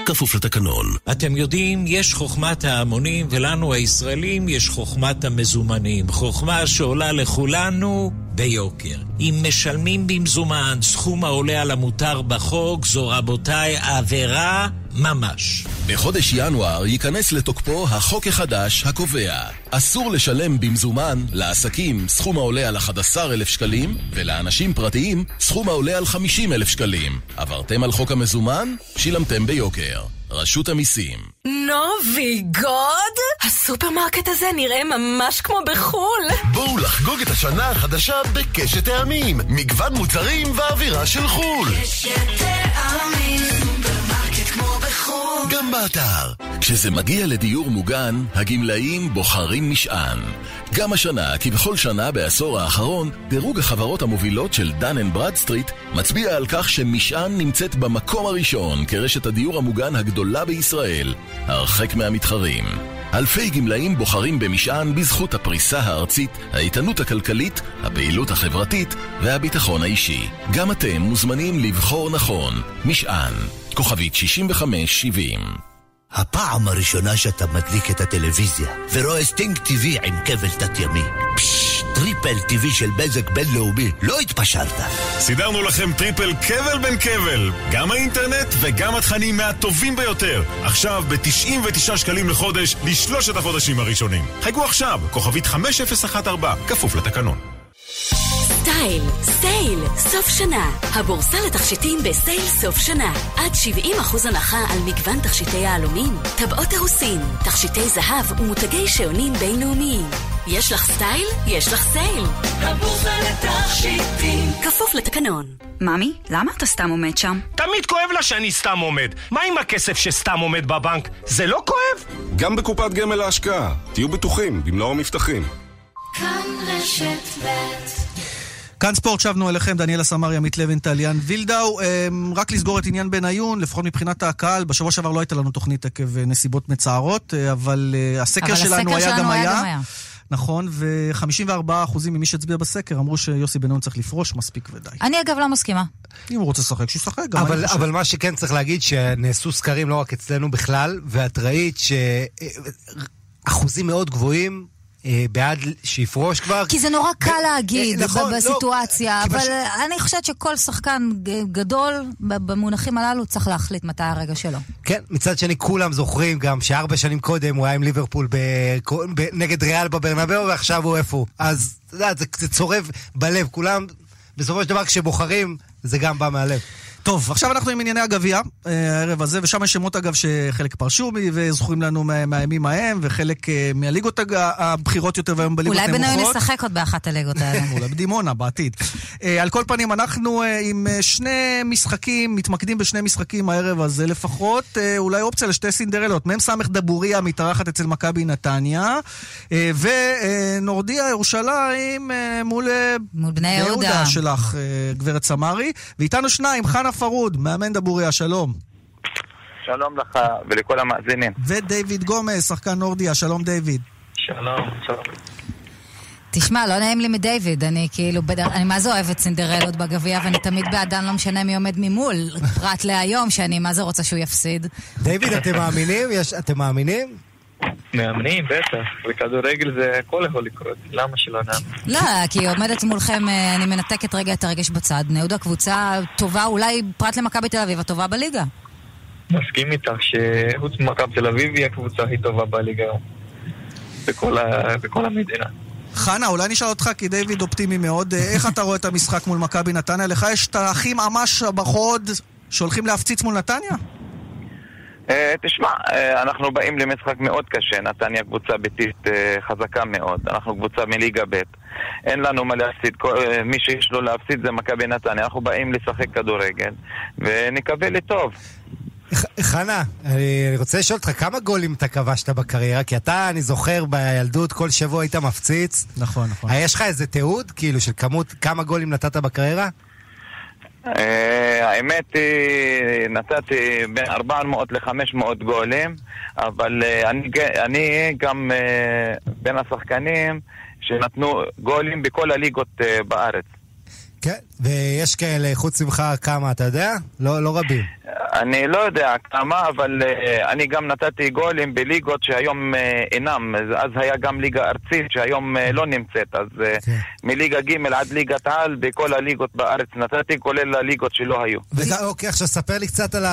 כפוף לתקנון. אתם יודעים, יש חוכמת ההמונים, ולנו הישראלים יש חוכמת המזומנים. חוכמה שעולה לכולנו ביוקר. אם משלמים במזומן סכום העולה על המותר בחוק, זו רבותיי עבירה ממש. בחודש ינואר ייכנס לתוקפו החוק החדש הקובע. אסור לשלם במזומן לעסקים סכום העולה על אחד עשר אלף שקלים ולאנשים פרטיים סכום העולה על חמישים אלף שקלים. עברתם על חוק המזומן? שילמתם ביוקר. רשות המיסים. נובי גוד? הסופרמרקט הזה נראה ממש כמו בחול. בואו לחגוג את השנה החדשה בקשת העמים. מגוון מוצרים ואווירה של חול. קשת העמים. גם באתר. כשזה מגיע לדיור מוגן, הגמלאים בוחרים משען. גם השנה, כי בכל שנה בעשור האחרון, דירוג החברות המובילות של דן ברדסטריט מצביע על כך שמשען נמצאת במקום הראשון כרשת הדיור המוגן הגדולה בישראל, הרחק מהמתחרים. אלפי גמלאים בוחרים במשען בזכות הפריסה הארצית, האיתנות הכלכלית, הפעילות החברתית והביטחון האישי. גם אתם מוזמנים לבחור נכון. משען. כוכבית שישים וחמש שבעים. הפעם הראשונה שאתה מדליק את הטלוויזיה ורואה סטינג טבעי עם כבל תת-ימי. פשש, טריפל טבעי של בזק בינלאומי, לא התפשרת. סידרנו לכם טריפל כבל בין כבל, גם האינטרנט וגם התכנים מהטובים ביותר. עכשיו ב-תשעים ותשעה שקלים לחודש לשלושת החודשים הראשונים. חייגו עכשיו, כוכבית חמש אפס אחת ארבע, כפוף לתקנון. סטייל, סטייל, סוף שנה. הבורסה לתכשיטים בסטייל סוף שנה. עד שבעים אחוז הנחה על מגוון תכשיטי העלומים, טבעות הרוסים, תכשיטי זהב ומותגי שעונים בינלאומיים. יש לך סטייל? יש לך סטייל. הבורסה לתכשיטים. כפוף לתקנון. ממי, למה אתה סתם עומד שם? תמיד כואב לה שאני סתם עומד. מה עם הכסף שסתם עומד בבנק? זה לא כואב? גם בקופת גמל ההשקעה. תהיו בטוחים, במלאו המבטחים. כאן רשת ב'. כאן ספורט, שבנו אליכם, דניאלה סמרי, עמית לוינטל, ליאן וילדאו. רק לסגור את עניין בניון, לפחות מבחינת הקהל, בשבוע שעבר לא הייתה לנו תוכנית עקב נסיבות מצערות, אבל הסקר שלנו היה גם היה. נכון, ו-חמישים וארבעה אחוז ממי שצביע בסקר אמרו שיוסי בניון צריך לפרוש, מספיק ודי. אני אגב לא מסכימה. אם הוא רוצה לשחק, שישחק. אבל, אבל מה שכן צריך להגיד, שנעשו סקרים לא רק אצלנו בכלל, ואת ראית שאחוזים מאוד גבוהים בעד שיפרוש כבר. כי זה נורא קל להגיד בסיטואציה, אבל אני חושבת שכל שחקן גדול במונחים הללו צריך להחליט מתי הרגע שלו. כן, מצד שני כולם זוכרים גם שארבע שנים קודם הוא היה עם ליברפול נגד ריאל בברנבאו, ועכשיו הוא איפה. אז זה צורב בלב, כולם בסופו של דבר כשבוחרים זה גם בא מהלב. טוב, עכשיו אנחנו עם ענייני הגביע, הערב הזה, ושם יש שמות אגב שחלק פרשו וזכורים לנו מהימים ההם, וחלק מהליגות הבחירות יותר והיום בליגות נמוכות. אולי בניון נשחק עוד באחת הליגות האלה. אולי בדימונה, בעתיד. על כל פנים, אנחנו עם שני משחקים, מתמקדים בשני משחקים הערב הזה לפחות, אולי אופציה לשתי סינדרלות, מהם סמך דבוריה מתארחת אצל מכבי נתניה, ונורדיה ירושלים מול בני יהודה שלך, גברת סמרי, ואיתנו שניים, חנה פרוד, מאמן דבוריה, שלום. שלום לך ולכל המאזינים. ודייביד גומס, שחקן נורדיה, שלום דייביד. שלום, שלום. תשמע, לא נעים לי מדייביד, אני כאילו, אני מה זה אוהבת סינדרלות בגביע, ואני תמיד בעדן לא משנה מי עומד ממול, פרט להיום שאני מה זה רוצה שהוא יפסיד. דייביד, אתם מאמינים? אתם מאמינים? מאמנים, בטח, וכדורגל זה הכל יכול לקרות, למה שלא נאמן? לא, כי עומדת מולכם, אני מנתקת רגע את הרגש בצד, נהודה קבוצה טובה, אולי פרט למכבי תל אביב, הטובה בליגה. מסכים איתך שחוץ ממכבי תל אביב היא הקבוצה הכי טובה בליגה בכל המדינה. חנה, אולי נשאל אותך, כי דיוויד אופטימי מאוד, איך אתה רואה את המשחק מול מכבי נתניה? לך יש את האחים ממש בחוד שהולכים להפציץ מול נתניה? תשמע, אנחנו באים למשחק מאוד קשה, נתניה קבוצה ביתית חזקה מאוד, אנחנו קבוצה מליגה ב', אין לנו מה להפסיד, מי שיש לו להפסיד זה מכבי נתניה, אנחנו באים לשחק כדורגל ונקווה לטוב. חנה, אני רוצה לשאול אותך כמה גולים אתה כבשת בקריירה, כי אתה, אני זוכר, בילדות כל שבוע היית מפציץ. נכון, נכון. יש לך איזה תיעוד, כאילו, של כמות, כמה גולים נתת בקריירה? האמת היא נתתי בין ארבע מאות לחמש מאות גולים, אבל אני, אני גם בין השחקנים שנתנו גולים בכל הליגות בארץ. כן, ויש כאלה חוץ ממך כמה, אתה יודע? לא, לא רבים. אני לא יודע כמה, אבל אני גם נתתי גולים בליגות שהיום אינם, אז היה גם ליגה ארצית שהיום לא נמצאת, אז מליגה ג' עד ליגת העל בכל הליגות בארץ נתתי, כולל הליגות שלא היו. אוקיי, עכשיו ספר לי קצת על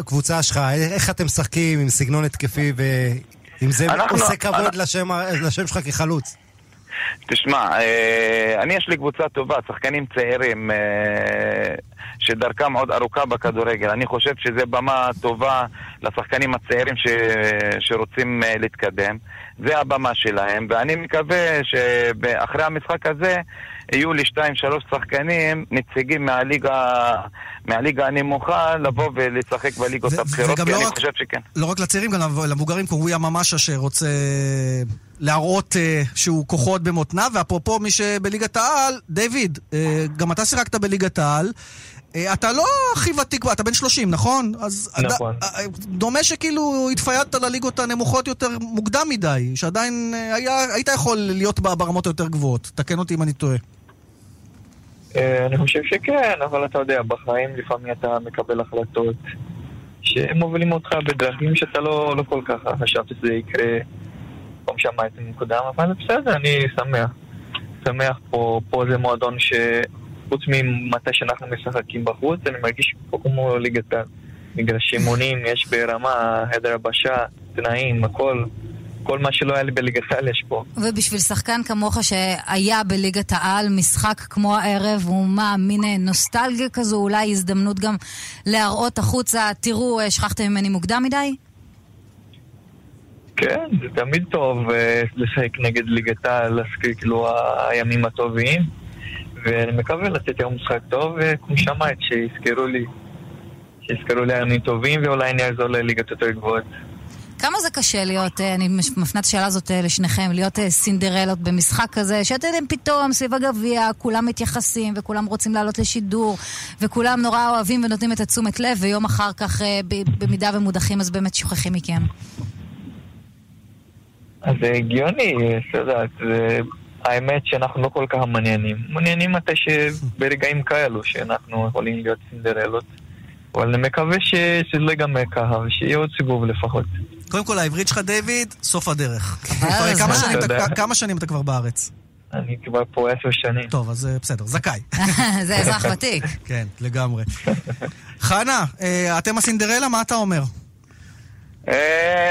הקבוצה שלך, איך אתם משחקים עם סגנון התקפי ואם זה עושה כבוד לשם שלך כחלוץ? תשמע, אני יש לי קבוצה טובה, שחקנים צעירים שדרכם עוד ארוכה בכדורגל. אני חושב שזה במה טובה לשחקנים הצעירים ש... שרוצים להתקדם. זה הבמה שלהם, ואני מקווה שאחרי המשחק הזה יהיו לי שתיים שלוש שחקנים נציגים מהליגה מהליגה הנמוכה לבוא ולשחק בליגות הבכירות, כי אני חושב שכן. לא רק לצעירים, גם למבוגרים, כמו יא ממשה שרוצה להראות שהוא כוחות במותנה. ואפרופו מי שבליגת העל, דיוויד, גם אתה שיחקת בליגת העל, אתה לא הכי ותיק, אתה בן שלושים, נכון? נכון. דומה שכאילו התפיידת לליגות הנמוכות יותר מוקדם מדי, שעדיין היית יכול להיות ברמות היותר גבוהות. תקן אותי אם אני טועה. אני חושב שכן, אבל אתה יודע, בחיים לפעמים אתה מקבל החלטות שהם מובילים אותך בדרכים שאתה לא כל כך חשב שזה יקרה, פעם שם הייתי מקודם, אבל בסדר, אני שמח. שמח פה, פה זה מועדון ש... חוץ ממתי שאנחנו משחקים בחוץ, אני מרגיש פה כמו ליגת העל. מגרשים מונים, יש ברמה, חדר הבשה, תנאים, הכל. כל מה שלא היה לי בליגת העל יש פה. ובשביל שחקן כמוך שהיה בליגת העל, משחק כמו הערב, הוא מה, מין נוסטלגיה כזו, אולי הזדמנות גם להראות החוצה, תראו, שכחתם ממני מוקדם מדי? כן, זה תמיד טוב לשחק נגד ליגת העל, להזכיר כאילו הימים הטובים. ואני מקווה לתת יום משחק טוב, וכמו שמעת, שיזכרו לי, שיזכרו לי עמים טובים, ואולי אני אעזור לליגת יותר גבוהות. כמה זה קשה להיות, אני מפנה את השאלה הזאת לשניכם, להיות סינדרלות במשחק כזה, שאתם פתאום סביב הגביע, כולם מתייחסים, וכולם רוצים לעלות לשידור, וכולם נורא אוהבים ונותנים את התשומת לב, ויום אחר כך, במידה ומודחים, אז באמת שוכחים מכם. אז זה הגיוני, סדעת, זה... האמת שאנחנו לא כל כך מעניינים. מעניינים מתי שברגעים כאלו שאנחנו יכולים להיות סינדרלות. אבל אני מקווה שזה לא גם ככה, ושיהיה עוד סיבוב לפחות. קודם כל, העברית שלך, דיוויד, סוף הדרך. כמה שנים אתה כבר בארץ? אני כבר פה עשר שנים. טוב, אז בסדר, זכאי. זה אזרח ותיק. כן, לגמרי. חנה, אתם הסינדרלה, מה אתה אומר?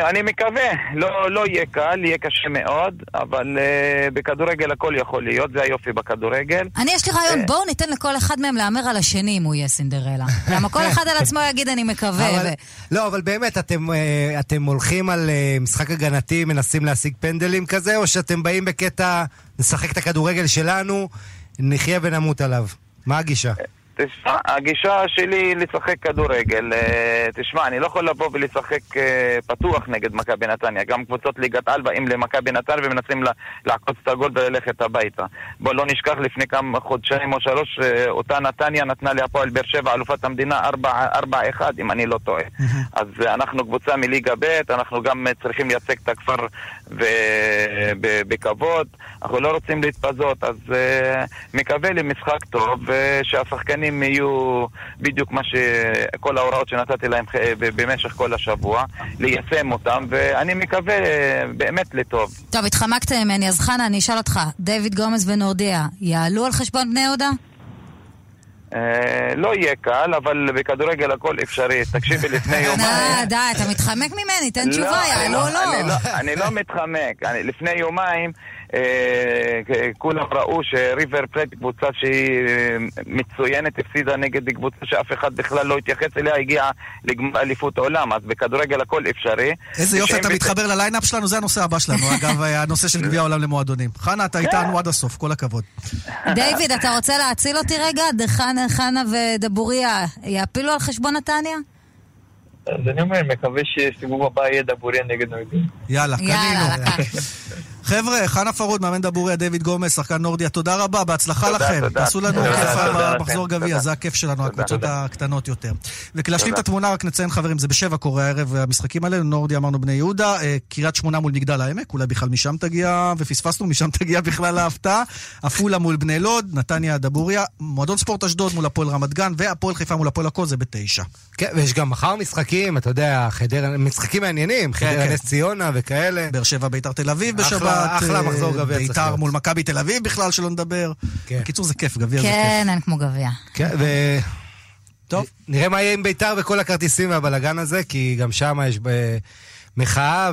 אני מקווה, לא יהיה קל, יהיה קשה מאוד, אבל בכדורגל הכל יכול להיות, זה היופי בכדורגל. אני יש לי רעיון, בואו ניתן לכל אחד מהם לאמר על השני אם הוא יהיה סינדרלה. למה כל אחד על עצמו יגיד אני מקווה. לא, אבל באמת, אתם הולכים על משחק הגנתי, מנסים להשיג פנדלים כזה, או שאתם באים בקטע, נשחק את הכדורגל שלנו, נחיה ונמות עליו? מה הגישה? תשמע, הגישה שלי לשחק כדורגל. תשמע, אני לא יכול לבוא ולשחק פתוח נגד מכבי נתניה. גם קבוצות ליגת העל באים למכבי נתניה ומנסים לעקוץ את הגול וללכת הביתה. בוא לא נשכח, לפני כמה חודשיים או שלוש, אותה נתניה נתנה להפועל באר שבע, אלופת המדינה, ארבע אחת, אם אני לא טועה. אז אנחנו קבוצה מליגה ב', אנחנו גם צריכים לייצג את הכפר בכבוד. אנחנו לא רוצים להתפזות, אז מקווה למשחק טוב, שהשחקנים יהיו בדיוק מה שכל ההוראות שנתתי להם במשך כל השבוע, ליישם אותם, ואני מקווה באמת לטוב. טוב, התחמקת ממני, אז חנה, אני אשאל אותך, דיוויד גומז ונורדיה יעלו על חשבון בני יהודה? לא יהיה קל, אבל בכדורגל הכל אפשרי. תקשיבי, לפני יומיים... אה, די, אתה מתחמק ממני, תן תשובה, יעלו או לא? אני לא מתחמק, לפני יומיים כולם ראו שריבר פלייט, קבוצה שהיא מצוינת, הפסידה נגד קבוצה שאף אחד בכלל לא התייחס אליה, הגיעה לאליפות עולם. אז בכדורגל הכל אפשרי. איזה יופי, אתה מתחבר לליינאפ שלנו, זה הנושא הבא שלנו, אגב, הנושא של גביע העולם למועדונים. חנה, אתה איתנו עד הסוף, כל הכבוד. דיוויד, אתה רוצה להציל אותי רגע? חנה ודבוריה יעפילו על חשבון נתניה? אז אני אומר, מקווה שסיבוב הבא יהיה דבוריה נגד נוידים. יאללה, קדינו. חבר'ה, חנה פרוד, מאמן דבוריה, דוד גומס, שחקן נורדיה, תודה רבה, בהצלחה לכם. תעשו לנו כיף מחזור גביע, זה הכיף שלנו, הקבוצות הקטנות יותר. וכלהשלים את התמונה, רק נציין חברים, זה בשבע קורה הערב, המשחקים האלה, נורדיה אמרנו בני יהודה, קריית שמונה מול מגדל העמק, אולי בכלל משם תגיע, ופספסנו, משם תגיע בכלל ההפתעה, עפולה מול בני לוד, נתניה דבוריה, מועדון ספורט אשדוד מול הפועל רמת גן, והפועל חיפה מול הפועל הכל, זה בתשע. כן, ויש גם מחר משחקים, אתה יודע, חדר, משחקים מעניינים, חדר נס ציונה וכאלה. באר שבע, ביתר, תל אביב בשבת, אחלה מחזור גביע. ביתר מול מכבי תל אביב בכלל, שלא נדבר. בקיצור, זה כיף, גביע זה כיף. כן, אין כמו גביע. כן, ו... טוב, נראה מה יהיה עם ביתר וכל הכרטיסים והבלגן הזה, כי גם שם יש מחאה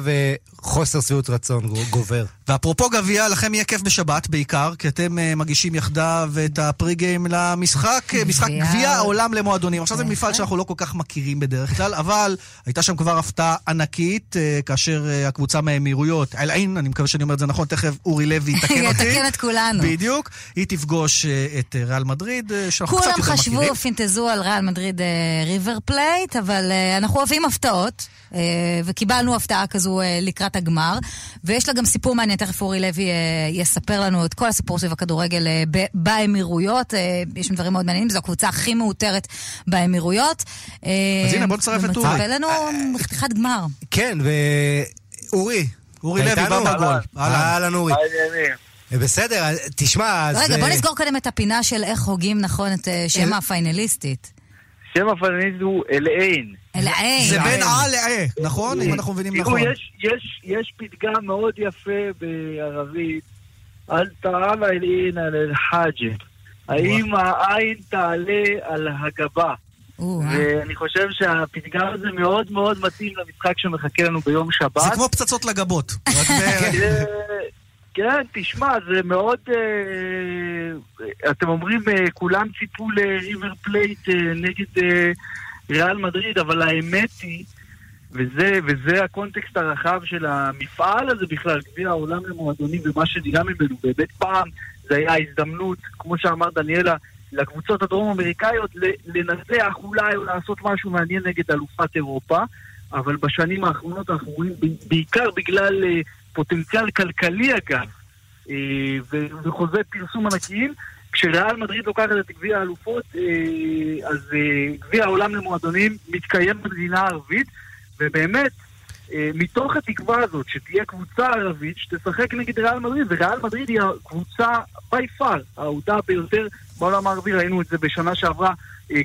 וחוסר סביעות רצון גובר. ואפרופו גביע, לכם יהיה כיף בשבת בעיקר, כי אתם uh, מגישים יחדיו את הפריגיים למשחק, משחק גביע העולם למועדונים. עכשיו זה מפעל שאנחנו לא כל כך מכירים בדרך כלל, אבל הייתה שם כבר הפתעה ענקית, uh, כאשר uh, הקבוצה מהאמירויות, אל עין, אני מקווה שאני אומר את זה נכון, תכף אורי לוי יתקן אותי. יתקן את כולנו. בדיוק. היא תפגוש uh, את uh, ריאל מדריד, uh, שאנחנו קצת יותר מכירים. כולם חשבו, פינטזו על ריאל מדריד uh, ריבר פלייט, אבל uh, אנחנו אוהבים הפתעות, uh, וקיבלנו הפתעה כזו uh, לקראת הגמר, ויש לה גם סיפור מעניין. תכף אורי לוי יספר לנו את כל הסיפור סביב הכדורגל באמירויות. יש דברים מאוד מעניינים, זו הקבוצה הכי מאותרת באמירויות. אז הנה, בוא נצרף את אורי. ומצפה לנו חתיכת גמר. כן, ואורי, אורי לוי בא בגול. אהלן אורי. בסדר, תשמע, אז... רגע, בוא נסגור קודם את הפינה של איך הוגים נכון את שם הפיינליסטית. שם הפיינליסט הוא אל עין. זה בין אה לאה, נכון? אם אנחנו מבינים נכון. יש פתגם מאוד יפה בערבית, אל תעלה אל עין על אל חאג'ה. האם העין תעלה על הגבה? ואני חושב שהפתגם הזה מאוד מאוד מתאים למשחק שמחכה לנו ביום שבת. זה כמו פצצות לגבות. כן, תשמע, זה מאוד... אתם אומרים, כולם ציפו לריבר פלייט נגד... ריאל מדריד, אבל האמת היא, וזה, וזה הקונטקסט הרחב של המפעל הזה בכלל, גביע העולם למועדונים ומה שנראה ממנו, באמת פעם זה היה הזדמנות, כמו שאמר דניאלה, לקבוצות הדרום-אמריקאיות לנצח אולי או לעשות משהו מעניין נגד אלופת אירופה, אבל בשנים האחרונות אנחנו רואים בעיקר בגלל פוטנציאל כלכלי אגב, וחוזה פרסום ענקיים, כשריאל מדריד לוקחת את גביע האלופות, אז גביע העולם למועדונים מתקיים במדינה הערבית, ובאמת, מתוך התקווה הזאת שתהיה קבוצה ערבית שתשחק נגד ריאל מדריד, וריאל מדריד היא הקבוצה ביפר, העודה ביותר בעולם הערבי, ראינו את זה בשנה שעברה,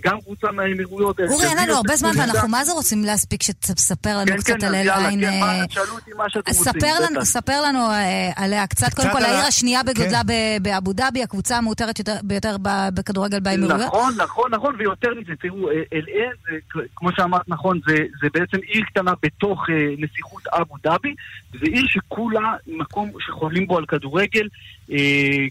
גם קבוצה מהאמירויות. אורי, אין לנו הרבה זמן, ואנחנו מה זה רוצים להספיק שתספר לנו קצת על אל עין? שאלו אותי מה שאתם רוצים. ספר לנו עליה קצת, קודם כל העיר השנייה בגודלה באבו דאבי, הקבוצה המאותרת ביותר בכדורגל באמירויות. נכון, נכון, נכון, ויותר מזה, תראו, אל עין, כמו שאמרת נכון, זה בעצם עיר קטנה בתוך נסיכות אבו דאבי, זה עיר שכולה מקום שחולים בו על כדורגל,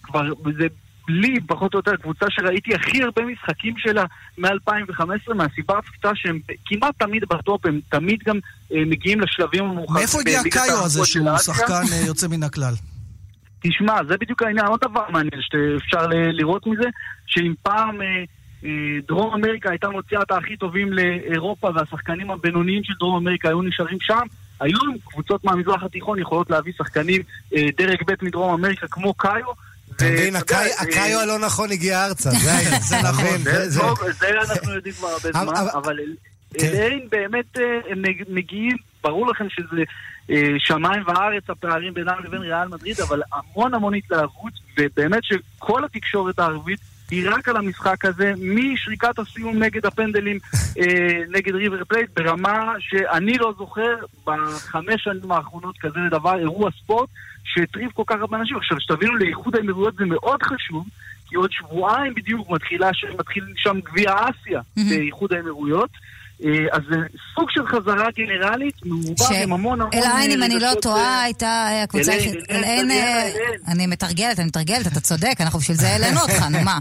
כבר זה... לי, פחות או יותר, קבוצה שראיתי הכי הרבה משחקים שלה מ-אלפיים וחמש עשרה, מהסיבה הפקצה שהם כמעט תמיד בטופ, הם תמיד גם אה, מגיעים לשלבים המאוחרים. מאיפה הגיע קאיו הזה שהוא שחקן יוצא מן הכלל? תשמע, זה בדיוק העניין, עוד דבר מעניין שאפשר לראות מזה, שאם פעם אה, אה, דרום אמריקה הייתה מוציאה את הכי טובים לאירופה, והשחקנים הבינוניים של דרום אמריקה היו נשארים שם, היום קבוצות מהמזרח התיכון יכולות להביא שחקנים אה, דרג ב' מדרום אמריקה כמו קאיו, תבין, הקאיו הלא נכון הגיע ארצה, זה נכון. זה אנחנו יודעים כבר הרבה זמן, אבל אליהם באמת מגיעים, ברור לכם שזה שמיים וארץ, הפערים בינם לבין ריאל מדריד, אבל המון המון התלהבות, ובאמת שכל התקשורת הערבית היא רק על המשחק הזה, משריקת הסיום נגד הפנדלים, נגד ריבר פלייט, ברמה שאני לא זוכר בחמש שנים האחרונות כזה לדבר, אירוע ספורט, שהטריב כל כך הרבה אנשים. עכשיו, שתבינו, לאיחוד האמירויות זה מאוד חשוב, כי עוד שבועיים בדיוק מתחילה, מתחיל שם גביע אסיה, לאיחוד האמירויות, אז זה סוג של חזרה גנרלית, אל עין, אם אני לא טועה, הייתה הקבוצה, אל עין, אני מתרגלת, אני מתרגלת, אתה צודק, אנחנו בשביל זה העלינו אותך, נו מה?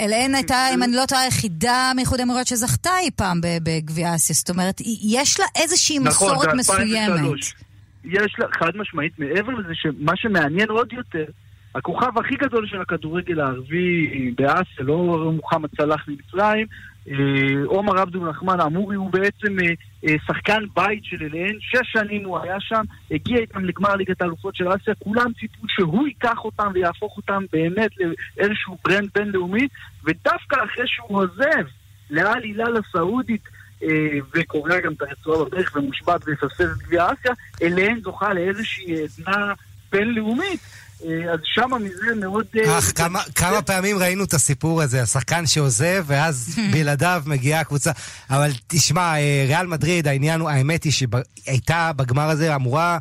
אל עין הייתה, אם אני לא טועה, היחידה מאיחוד האמירויות שזכתה אי פעם בגביע אסיה, זאת אומרת, יש לה איזושהי מסורת מסוימת. יש לה חד משמעית, מעבר לזה שמה שמעניין עוד יותר, הכוכב הכי גדול של הכדורגל הערבי באסיה, לא מוחמד סלאח ממצרים, עומר עבדול נחמן, אמורי הוא בעצם שחקן בית של אליהן, שש שנים הוא היה שם, הגיע איתם לגמר ליגת האלופות של אסיה, כולם ציפו שהוא ייקח אותם ויהפוך אותם באמת לאיזשהו ברנד בינלאומי, ודווקא אחרי שהוא עוזב לאל עין הסעודית וקורא גם את הרצועה בדרך ומושבת ויפספס את גביע אסיה, אליהן זוכה לאיזושהי עדנה בינלאומית. אז שם מזה מאוד... אך, כמה, כמה פעמים ראינו את הסיפור הזה, השחקן שעוזב, ואז בלעדיו מגיעה הקבוצה. אבל תשמע, ריאל מדריד, העניין הוא, האמת היא שהייתה בגמר הזה אמורה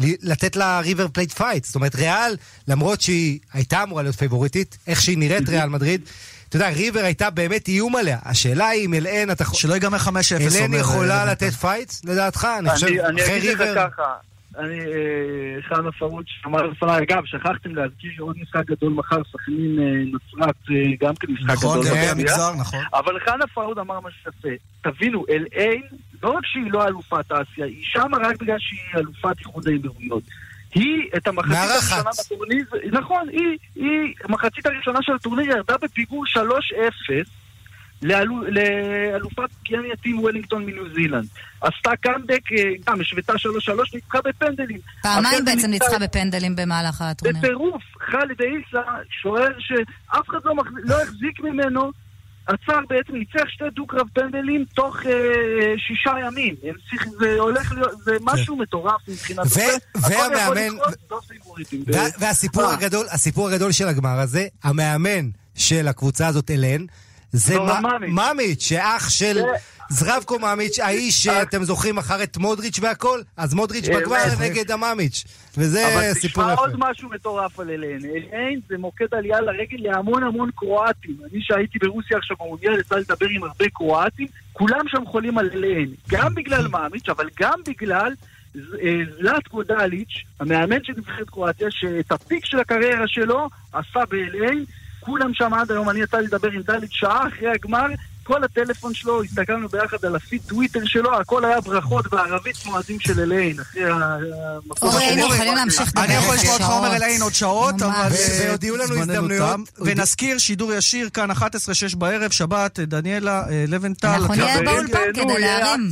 לתת לה ריבר פלייט פייט. זאת אומרת, ריאל, למרות שהיא הייתה אמורה להיות פייבוריטית, איך שהיא נראית ריאל מדריד, אתה יודע, ריבר הייתה באמת איום עליה. השאלה היא אם אלען... שלא ייגמר חמש אפס. אלען יכולה לתת פייט, לדעתך? אני חושב, אחרי ריבר... אני חן הפרות שאמר לפני, אגב, שכחתם להזכיר שעוד משחק גדול מחר, סכנין נצרת, גם כן משחק גדול, אבל חן הפרות אמר מה שתעשה, תבינו, אל עין לא רק שהיא לא אלופת אסיה, היא שמה רק בגלל שהיא אלופת איחוד האמירויות, היא את המחצית הראשונה בטורניר, נכון, היא המחצית הראשונה של הטורניר ירדה בפיגור שלוש אפס לאלופת קיאניה טים וולינגטון מניו זילנד. עשתה קאמבק, גם השוותה שלוש שלוש, ניצחה בפנדלים. פעמיים בעצם ניצחה בפנדלים במהלך הטורניר. בטירוף, חאלד איסה, שוער שאף אחד לא החזיק ממנו, עצר בעצם, ניצח שתי דו-קרב פנדלים תוך שישה ימים. זה משהו מטורף מבחינת... והמאמן... והסיפור הגדול של הגמר הזה, המאמן של הקבוצה הזאת אלן, זה מאמיץ' שאח של זרבקו מאמיץ', האיש שאתם זוכרים אחר את מודריץ' והכל, אז מודריץ' בגבר נגד המאמיץ', וזה סיפור יפה. עוד משהו מטורף על אליהן, אליהן זה מוקד עלייה לרגל להמון המון קרואטים, אני שהייתי ברוסיה עכשיו במונדיאל יצא לדבר עם הרבה קרואטים, כולם שם חולים על אליהן, גם בגלל מאמיץ' אבל גם בגלל זלאטקו דאליץ', המאמן של נבחרת קרואטיה, שאת הפיק של הקריירה שלו עשה באליהן, כולם שם עד היום, אני יצא לדבר עם דלית שעה אחרי הגמר, כל הטלפון שלו, הסתכלנו ביחד על הפיד טוויטר שלו, הכל היה ברכות בערבית מועדים של אליין, אחרי המקום. אורי, היינו יכולים להמשיך דבר. אני יכול לשמוע את חומר אליין עוד שעות, אבל הודיעו לנו הזדמנויות, ונזכיר שידור ישיר כאן אחת עשרה שש בערב, שבת, דניאלה, לבנטל. אנחנו נהיה באולפן כדי להרים.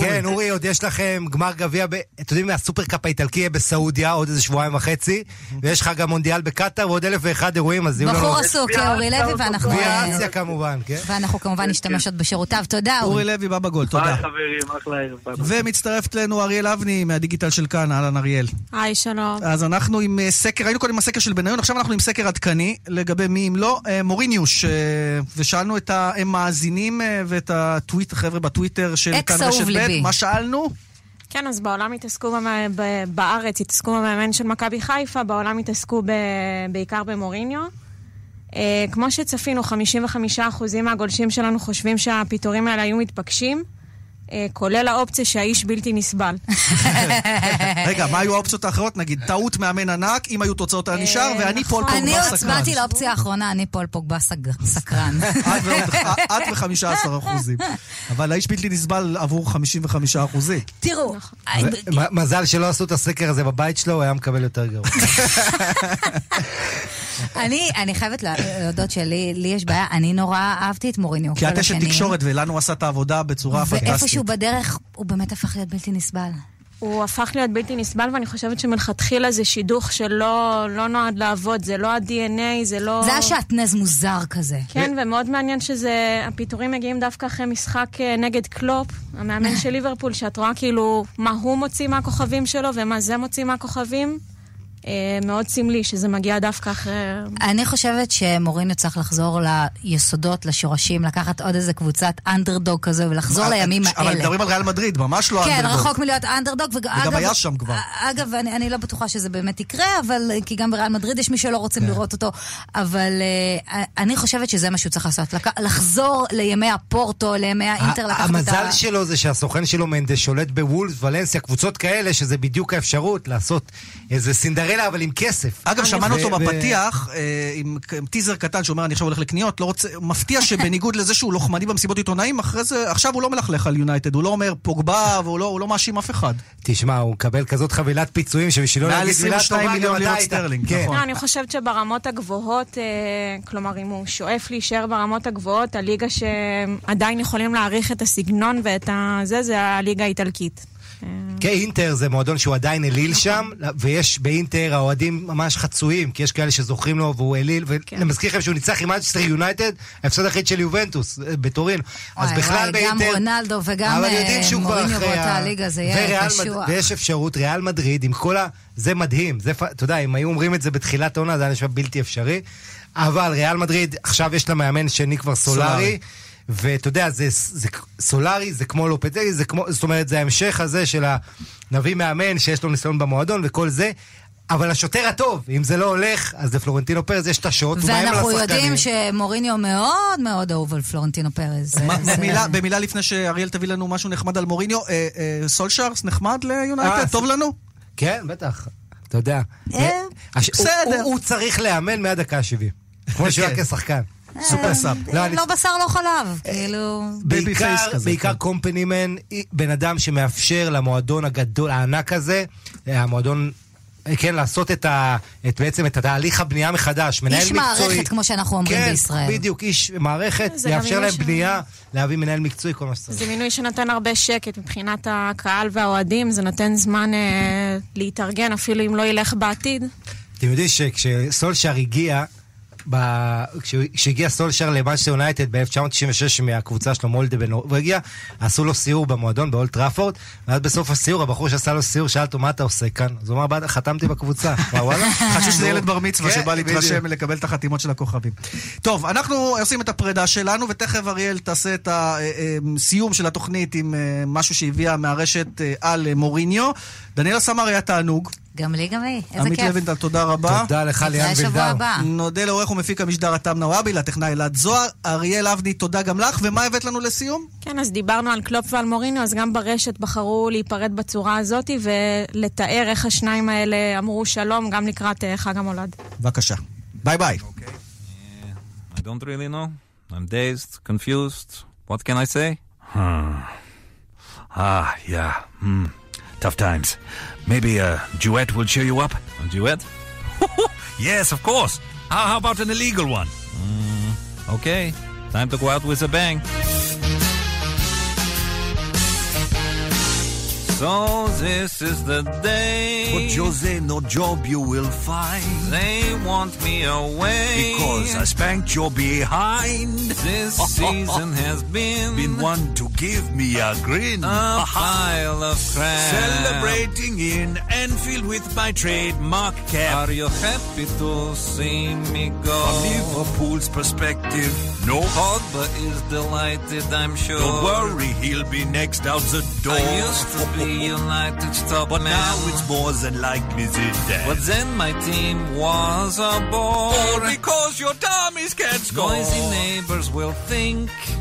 כן, אורי, עוד יש לכם גמר גביע, אתם יודעים, הסופרקאפ האיטלקי בסעודיה, עוד איזה שבועיים וחצי, ויש לך גם מונדיאל בקטר, ועוד אלף ואחד אירועים, אז ואנחנו כמובן נשתמש עוד בשירותיו. תודה. אורי לוי בא בגול, תודה. ומצטרפת לנו אריאל אבני מהדיגיטל של כאן, אהלן אריאל. היי, שלום. אז אנחנו עם סקר, היינו קודם עם הסקר של בניון, עכשיו אנחנו עם סקר עדכני, לגבי מי אם לא, מוריניוש, ושאלנו את המאזינים ואת הטוויטר, חבר'ה בטוויטר של כאן רשת ב', מה שאלנו? כן, אז בעולם התעסקו, בארץ התעסקו במאמן של מכבי חיפה, בעולם התעסקו בעיקר במוריניו. כמו שצפינו, חמישים וחמישה אחוז מהגולשים שלנו חושבים שהפיתורים האלה היו מתפקשים, כולל האופציה שהאיש בלתי נסבל. רגע, מה היו האופציות האחרות? נגיד, טעות מאמן ענק, אם היו תוצאות היה נשאר, ואני פול פוגבה סקרן. אני הצבעתי לאופציה האחרונה, אני פול פוגבה סקרן. עד ו-חמישה עשר אחוזים. אבל האיש בלתי נסבל עבור חמישים וחמישה אחוזים. תראו. מזל שלא עשו את הסקר הזה בבית שלו, הוא היה מקבל יותר גרוע. אני, אני חייבת להודות שלי, לי יש בעיה, אני נורא אהבתי את מוריניו. כי את אשת תקשורת, ולנו הוא עשה את העבודה בצורה פנטסטית. ואיפשהו בדרך, הוא באמת הפך להיות בלתי נסבל. הוא הפך להיות בלתי נסבל, ואני חושבת שמלכתחילה זה שידוך שלא לא נועד לעבוד, זה לא ה-די אן איי, זה לא... זה היה שעטנז מוזר כזה. כן, ומאוד מעניין שזה, הפיתורים מגיעים דווקא אחרי משחק נגד קלופ, המאמן של ליברפול, שאת רואה כאילו מה הוא מוציא מהכוכבים שלו, ומה זה מוציא מהכוכבים. מאוד סמלי שזה מגיע דווקא אחרי... אני חושבת שמוריניו צריך לחזור ליסודות, לשורשים, לקחת עוד איזה קבוצת אנדרדוג כזו ולחזור לימים האלה. אבל מדברים על ריאל מדריד, ממש לא אנדרדוג. כן, רחוק מלהיות אנדרדוג. וגם היה שם כבר. אגב, אני לא בטוחה שזה באמת יקרה, כי גם בריאל מדריד יש מי שלא רוצים לראות אותו, אבל אני חושבת שזה מה שהוא צריך לעשות, לחזור לימי הפורטו, לימי האינטר. המזל שלו זה שהסוכן שלו מנדש שולט בוולס ולנסיה, קבוצות כאלה שזה בדיוק האפשרות לעשות איזה סינדרלה דניאלה אבל עם כסף. אגב, שמענו אותו בפתיח, עם טיזר קטן שאומר, אני עכשיו הולך לקניות, מפתיע שבניגוד לזה שהוא לוחמני במסיבות עיתונאים, עכשיו הוא לא מלכלך על יונייטד, הוא לא אומר פוגבה, והוא לא מאשים אף אחד. תשמע, הוא מקבל כזאת חבילת פיצויים, שבשבילו להגיד עשרים ושתיים מיליון לירות סטרלינג. אני חושבת שברמות הגבוהות, כלומר, אם הוא שואף להישאר ברמות הגבוהות, הליגה שעדיין יכולים להעריך את הסגנון ואת זה, זה הליגה האיטלקית. כן, אינטר זה מועדון שהוא עדיין אליל שם, ויש באינטר האוהדים ממש חצויים, כי יש כאלה שזוכרים לו והוא אליל, ולמזכיר לכם שהוא ניצח עם מנצ'סטר יונייטד, ההפסד היחיד של יובנטוס בטורין. אז בכלל באינטר... גם רונאלדו וגם מוריניו באותה הליגה, זה יהיה קשוח. ויש אפשרות, ריאל מדריד, עם כל ה... זה מדהים, אתה יודע, אם היו אומרים את זה בתחילת העונה, זה היה נשמע בלתי אפשרי, אבל ריאל מדריד, עכשיו יש לה מאמן שני כבר סולארי, ואתה יודע, זה, זה סולארי, זה כמו לופטגי, זה כמו, זאת אומרת, זה ההמשך הזה של הנביא מאמן שיש לו ניסיון במועדון וכל זה, אבל השוטר הטוב, אם זה לא הולך, אז לפלורנטינו פרז יש את השוט. ואנחנו יודעים שמוריניו מאוד מאוד אהוב על פלורנטינו פרז. במילה לפני שאריאל תביא לנו משהו נחמד על מוריניו, סולשארס נחמד ליונייטד, טוב לנו? כן, בטח, אתה יודע. הוא צריך לאמן מהדקה שבעים, כמו שהוא היה כשחקן. סופר סאב. לא בשר, לא חלב. בעיקר קומפנימן, בן אדם שמאפשר למועדון הגדול, הענק הזה, המועדון, כן, לעשות את בעצם את התהליך הבנייה מחדש. איש מערכת, כמו שאנחנו אומרים בישראל. כן, בדיוק, איש מערכת, לאפשר להם בנייה, להביא מנהל מקצועי, כל מה שצריך. זה מינוי שנותן הרבה שקט מבחינת הקהל והאוהדים, זה נותן זמן להתארגן, אפילו אם לא ילך בעתיד. אתם יודעים שכשסולשר הגיע, כשהגיע סולשר למנצ'סטר יונייטד ב-אלף תשע מאות תשעים ושש מהקבוצה שלו מולדה בנורווגיה, עשו לו סיור במועדון באולד טראפורד, ואז בסוף הסיור הבחור שעשה לו סיור שאל אותו מה אתה עושה כאן, אז הוא אמר חתמתי בקבוצה. חשוב שזה ילד בר מצווה שבא להתרשם ולקבל את החתימות של הכוכבים. טוב, אנחנו עושים את הפרידה שלנו ותכף אריאל תעשה את הסיום של התוכנית עם משהו שהביאה מהרשת על מוריניו. דניאלה סמרי, היה תענוג. גם לי, גם לי. איזה כיף. עמית לוינטל, תודה רבה. תודה לך, ליאן וילדאו. נודה לעורך ומפיק המשדר התם נאוואבי, לטכנאי אלעד זוהר, אריאל אבני, תודה גם לך. ומה הבאת לנו לסיום? כן, אז דיברנו על קלופ ועל מוריניו, אז גם ברשת בחרו להיפרד בצורה הזאת, ולתאר איך השניים האלה אמרו שלום, גם לקראת חג המולד. בבקשה. ביי ביי. I don't really know. I'm dazed, confused. What can I say? Ah, yeah. Hmm. Tough times. Maybe a duet will cheer you up. A duet? Yes, of course. How, how about an illegal one? Mm, okay, time to go out with a bang. So this is the day. For Jose, no job you will find. They want me away. Because I spanked your behind. This season has been. Been one to give me a grin. A pile of crap. Celebrating in Anfield with my trademark cap. Are you happy to see me go? From Liverpool's perspective, no. Pogba is delighted, I'm sure. Don't worry, he'll be next out the door. I used to be United's top man. But now it's more than like me Zidane. But then my team was a bore. All because your dummies can't score. Noisy neighbors will think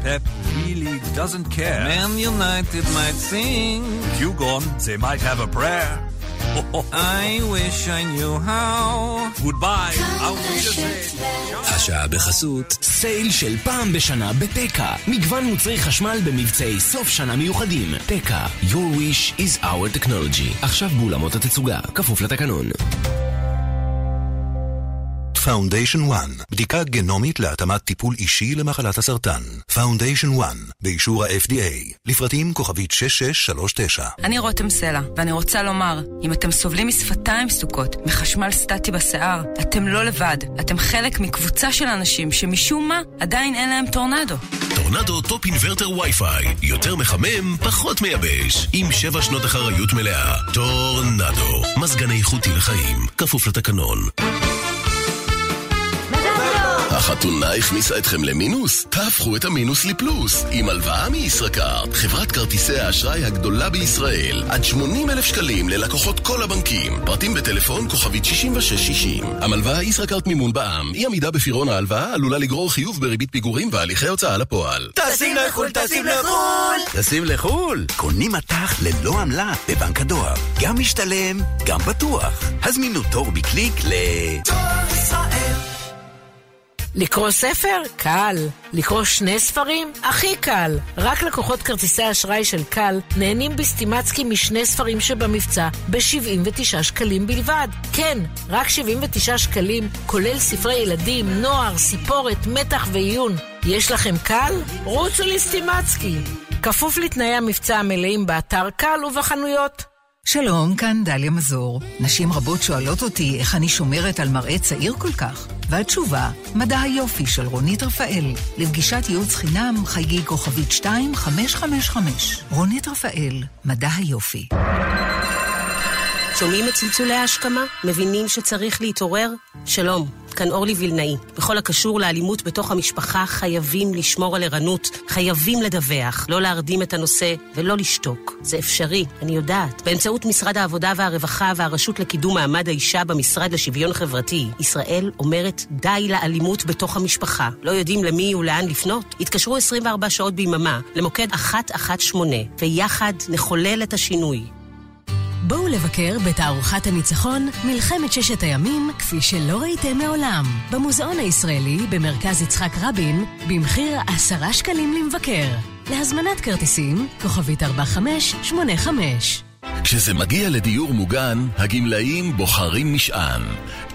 Pep really doesn't care. Man United might sing. You gone, they might have a prayer. I wish I knew how. Goodbye. השעה בחסות סייל של פעם בשנה בטקה, מגוון מוצרי חשמל במבצעי סוף שנה מיוחדים. טקה, your wish is our technology. עכשיו בעולמות התצוגה, כפוף לתקנון. Foundation One, בדיקה גנומית להתאמת טיפול אישי למחלת הסרטן. Foundation One, באישור ה-אף די איי, לפרטים כוכבית שש שש שלוש תשע. אני רותם סלע, ואני רוצה לומר, אם אתם סובלים משפתיים סוכות, מחשמל סטטי בשיער, אתם לא לבד, אתם חלק מקבוצה של אנשים שמשום מה עדיין אין להם טורנדו. טורנדו טופ אינברטר וי-פיי, יותר מחמם, פחות מייבש, עם שבע שנות אחריות מלאה. טורנדו, מזגן איכותי לחיים, כפוף לתקנון. החתונה הכניסה אתכם למינוס? תהפכו את המינוס לפלוס עם הלוואה מישראכרט, חברת כרטיסי האשראי הגדולה בישראל. עד שמונים אלף שקלים ללקוחות כל הבנקים. פרטים בטלפון כוכבית שישים ושש שישים. המלוואה ישראכרט מימון בע"מ. אי עמידה בפירעון ההלוואה עלולה לגרור חיוב בריבית פיגורים והליכי הוצאה לפועל. תשים לחול, תשים לחול, תשים לחול. קונים מתח ללא עמלה בבנק הדואר. גם משתלם, גם בטוח. הזמינו תור בקליק ל... תור ישראל. לקרוא ספר? קל. לקרוא שני ספרים? הכי קל. רק לקוחות כרטיסי האשראי של קל נהנים בסטימצקי משני ספרים שבמבצע ב-שבעים ותשעה שקלים בלבד. כן, רק שבעים ותשעה שקלים, כולל ספרי ילדים, נוער, סיפורת, מתח ועיון. יש לכם קל? רוצו לסטימצקי. כפוף לתנאי המבצע המלאים באתר קל ובחנויות. שלום, כאן דליה מזור. נשים רבות שואלות אותי איך אני שומרת על מראה צעיר כל כך. והתשובה, מדע היופי של רונית רפאל. לפגישת ייעוץ חינם, חייגי כוכבית שתיים חמש חמש חמש. רונית רפאל, מדע היופי. שומעים את צלצולי ההשכמה? מבינים שצריך להתעורר? שלום, כאן אורלי וילנאי. בכל הקשור לאלימות בתוך המשפחה, חייבים לשמור על ערנות, חייבים לדווח, לא להרדים את הנושא ולא לשתוק. זה אפשרי, אני יודעת. באמצעות משרד העבודה והרווחה והרשות לקידום מעמד האישה במשרד לשוויון חברתי, ישראל אומרת די לאלימות בתוך המשפחה. לא יודעים למי ולאן לפנות? התקשרו עשרים וארבע שעות ביממה למוקד אחת אחת שמונה, ויחד נחולל את השינוי. בואו לבקר בתערוכת הניצחון, מלחמת ששת הימים, כפי שלא ראיתם מעולם. במוזיאון הישראלי, במרכז יצחק רבין, במחיר עשרה שקלים למבקר. להזמנת כרטיסים, כוכבית ארבע חמש שמונה חמש. כשזה מגיע לדיור מוגן, הגמלאים בוחרים משען.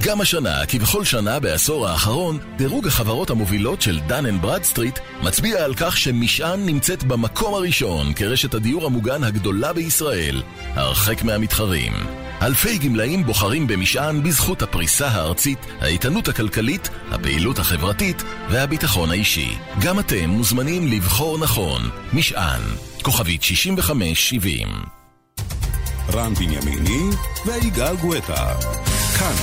גם השנה, כבכל שנה בעשור האחרון, דירוג החברות המובילות של דן אנד ברדסטריט מצביע על כך שמשען נמצאת במקום הראשון כרשת הדיור המוגן הגדולה בישראל, הרחק מהמתחרים. אלפי גמלאים בוחרים במשען בזכות הפריסה הארצית, האיתנות הכלכלית, הפעילות החברתית והביטחון האישי. גם אתם מוזמנים לבחור נכון. משען, כוכבית שישים וחמש שבעים. רן בנימיני ויגאל גואטה, כאן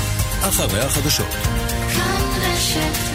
אחרי החדשות. כאן רשת.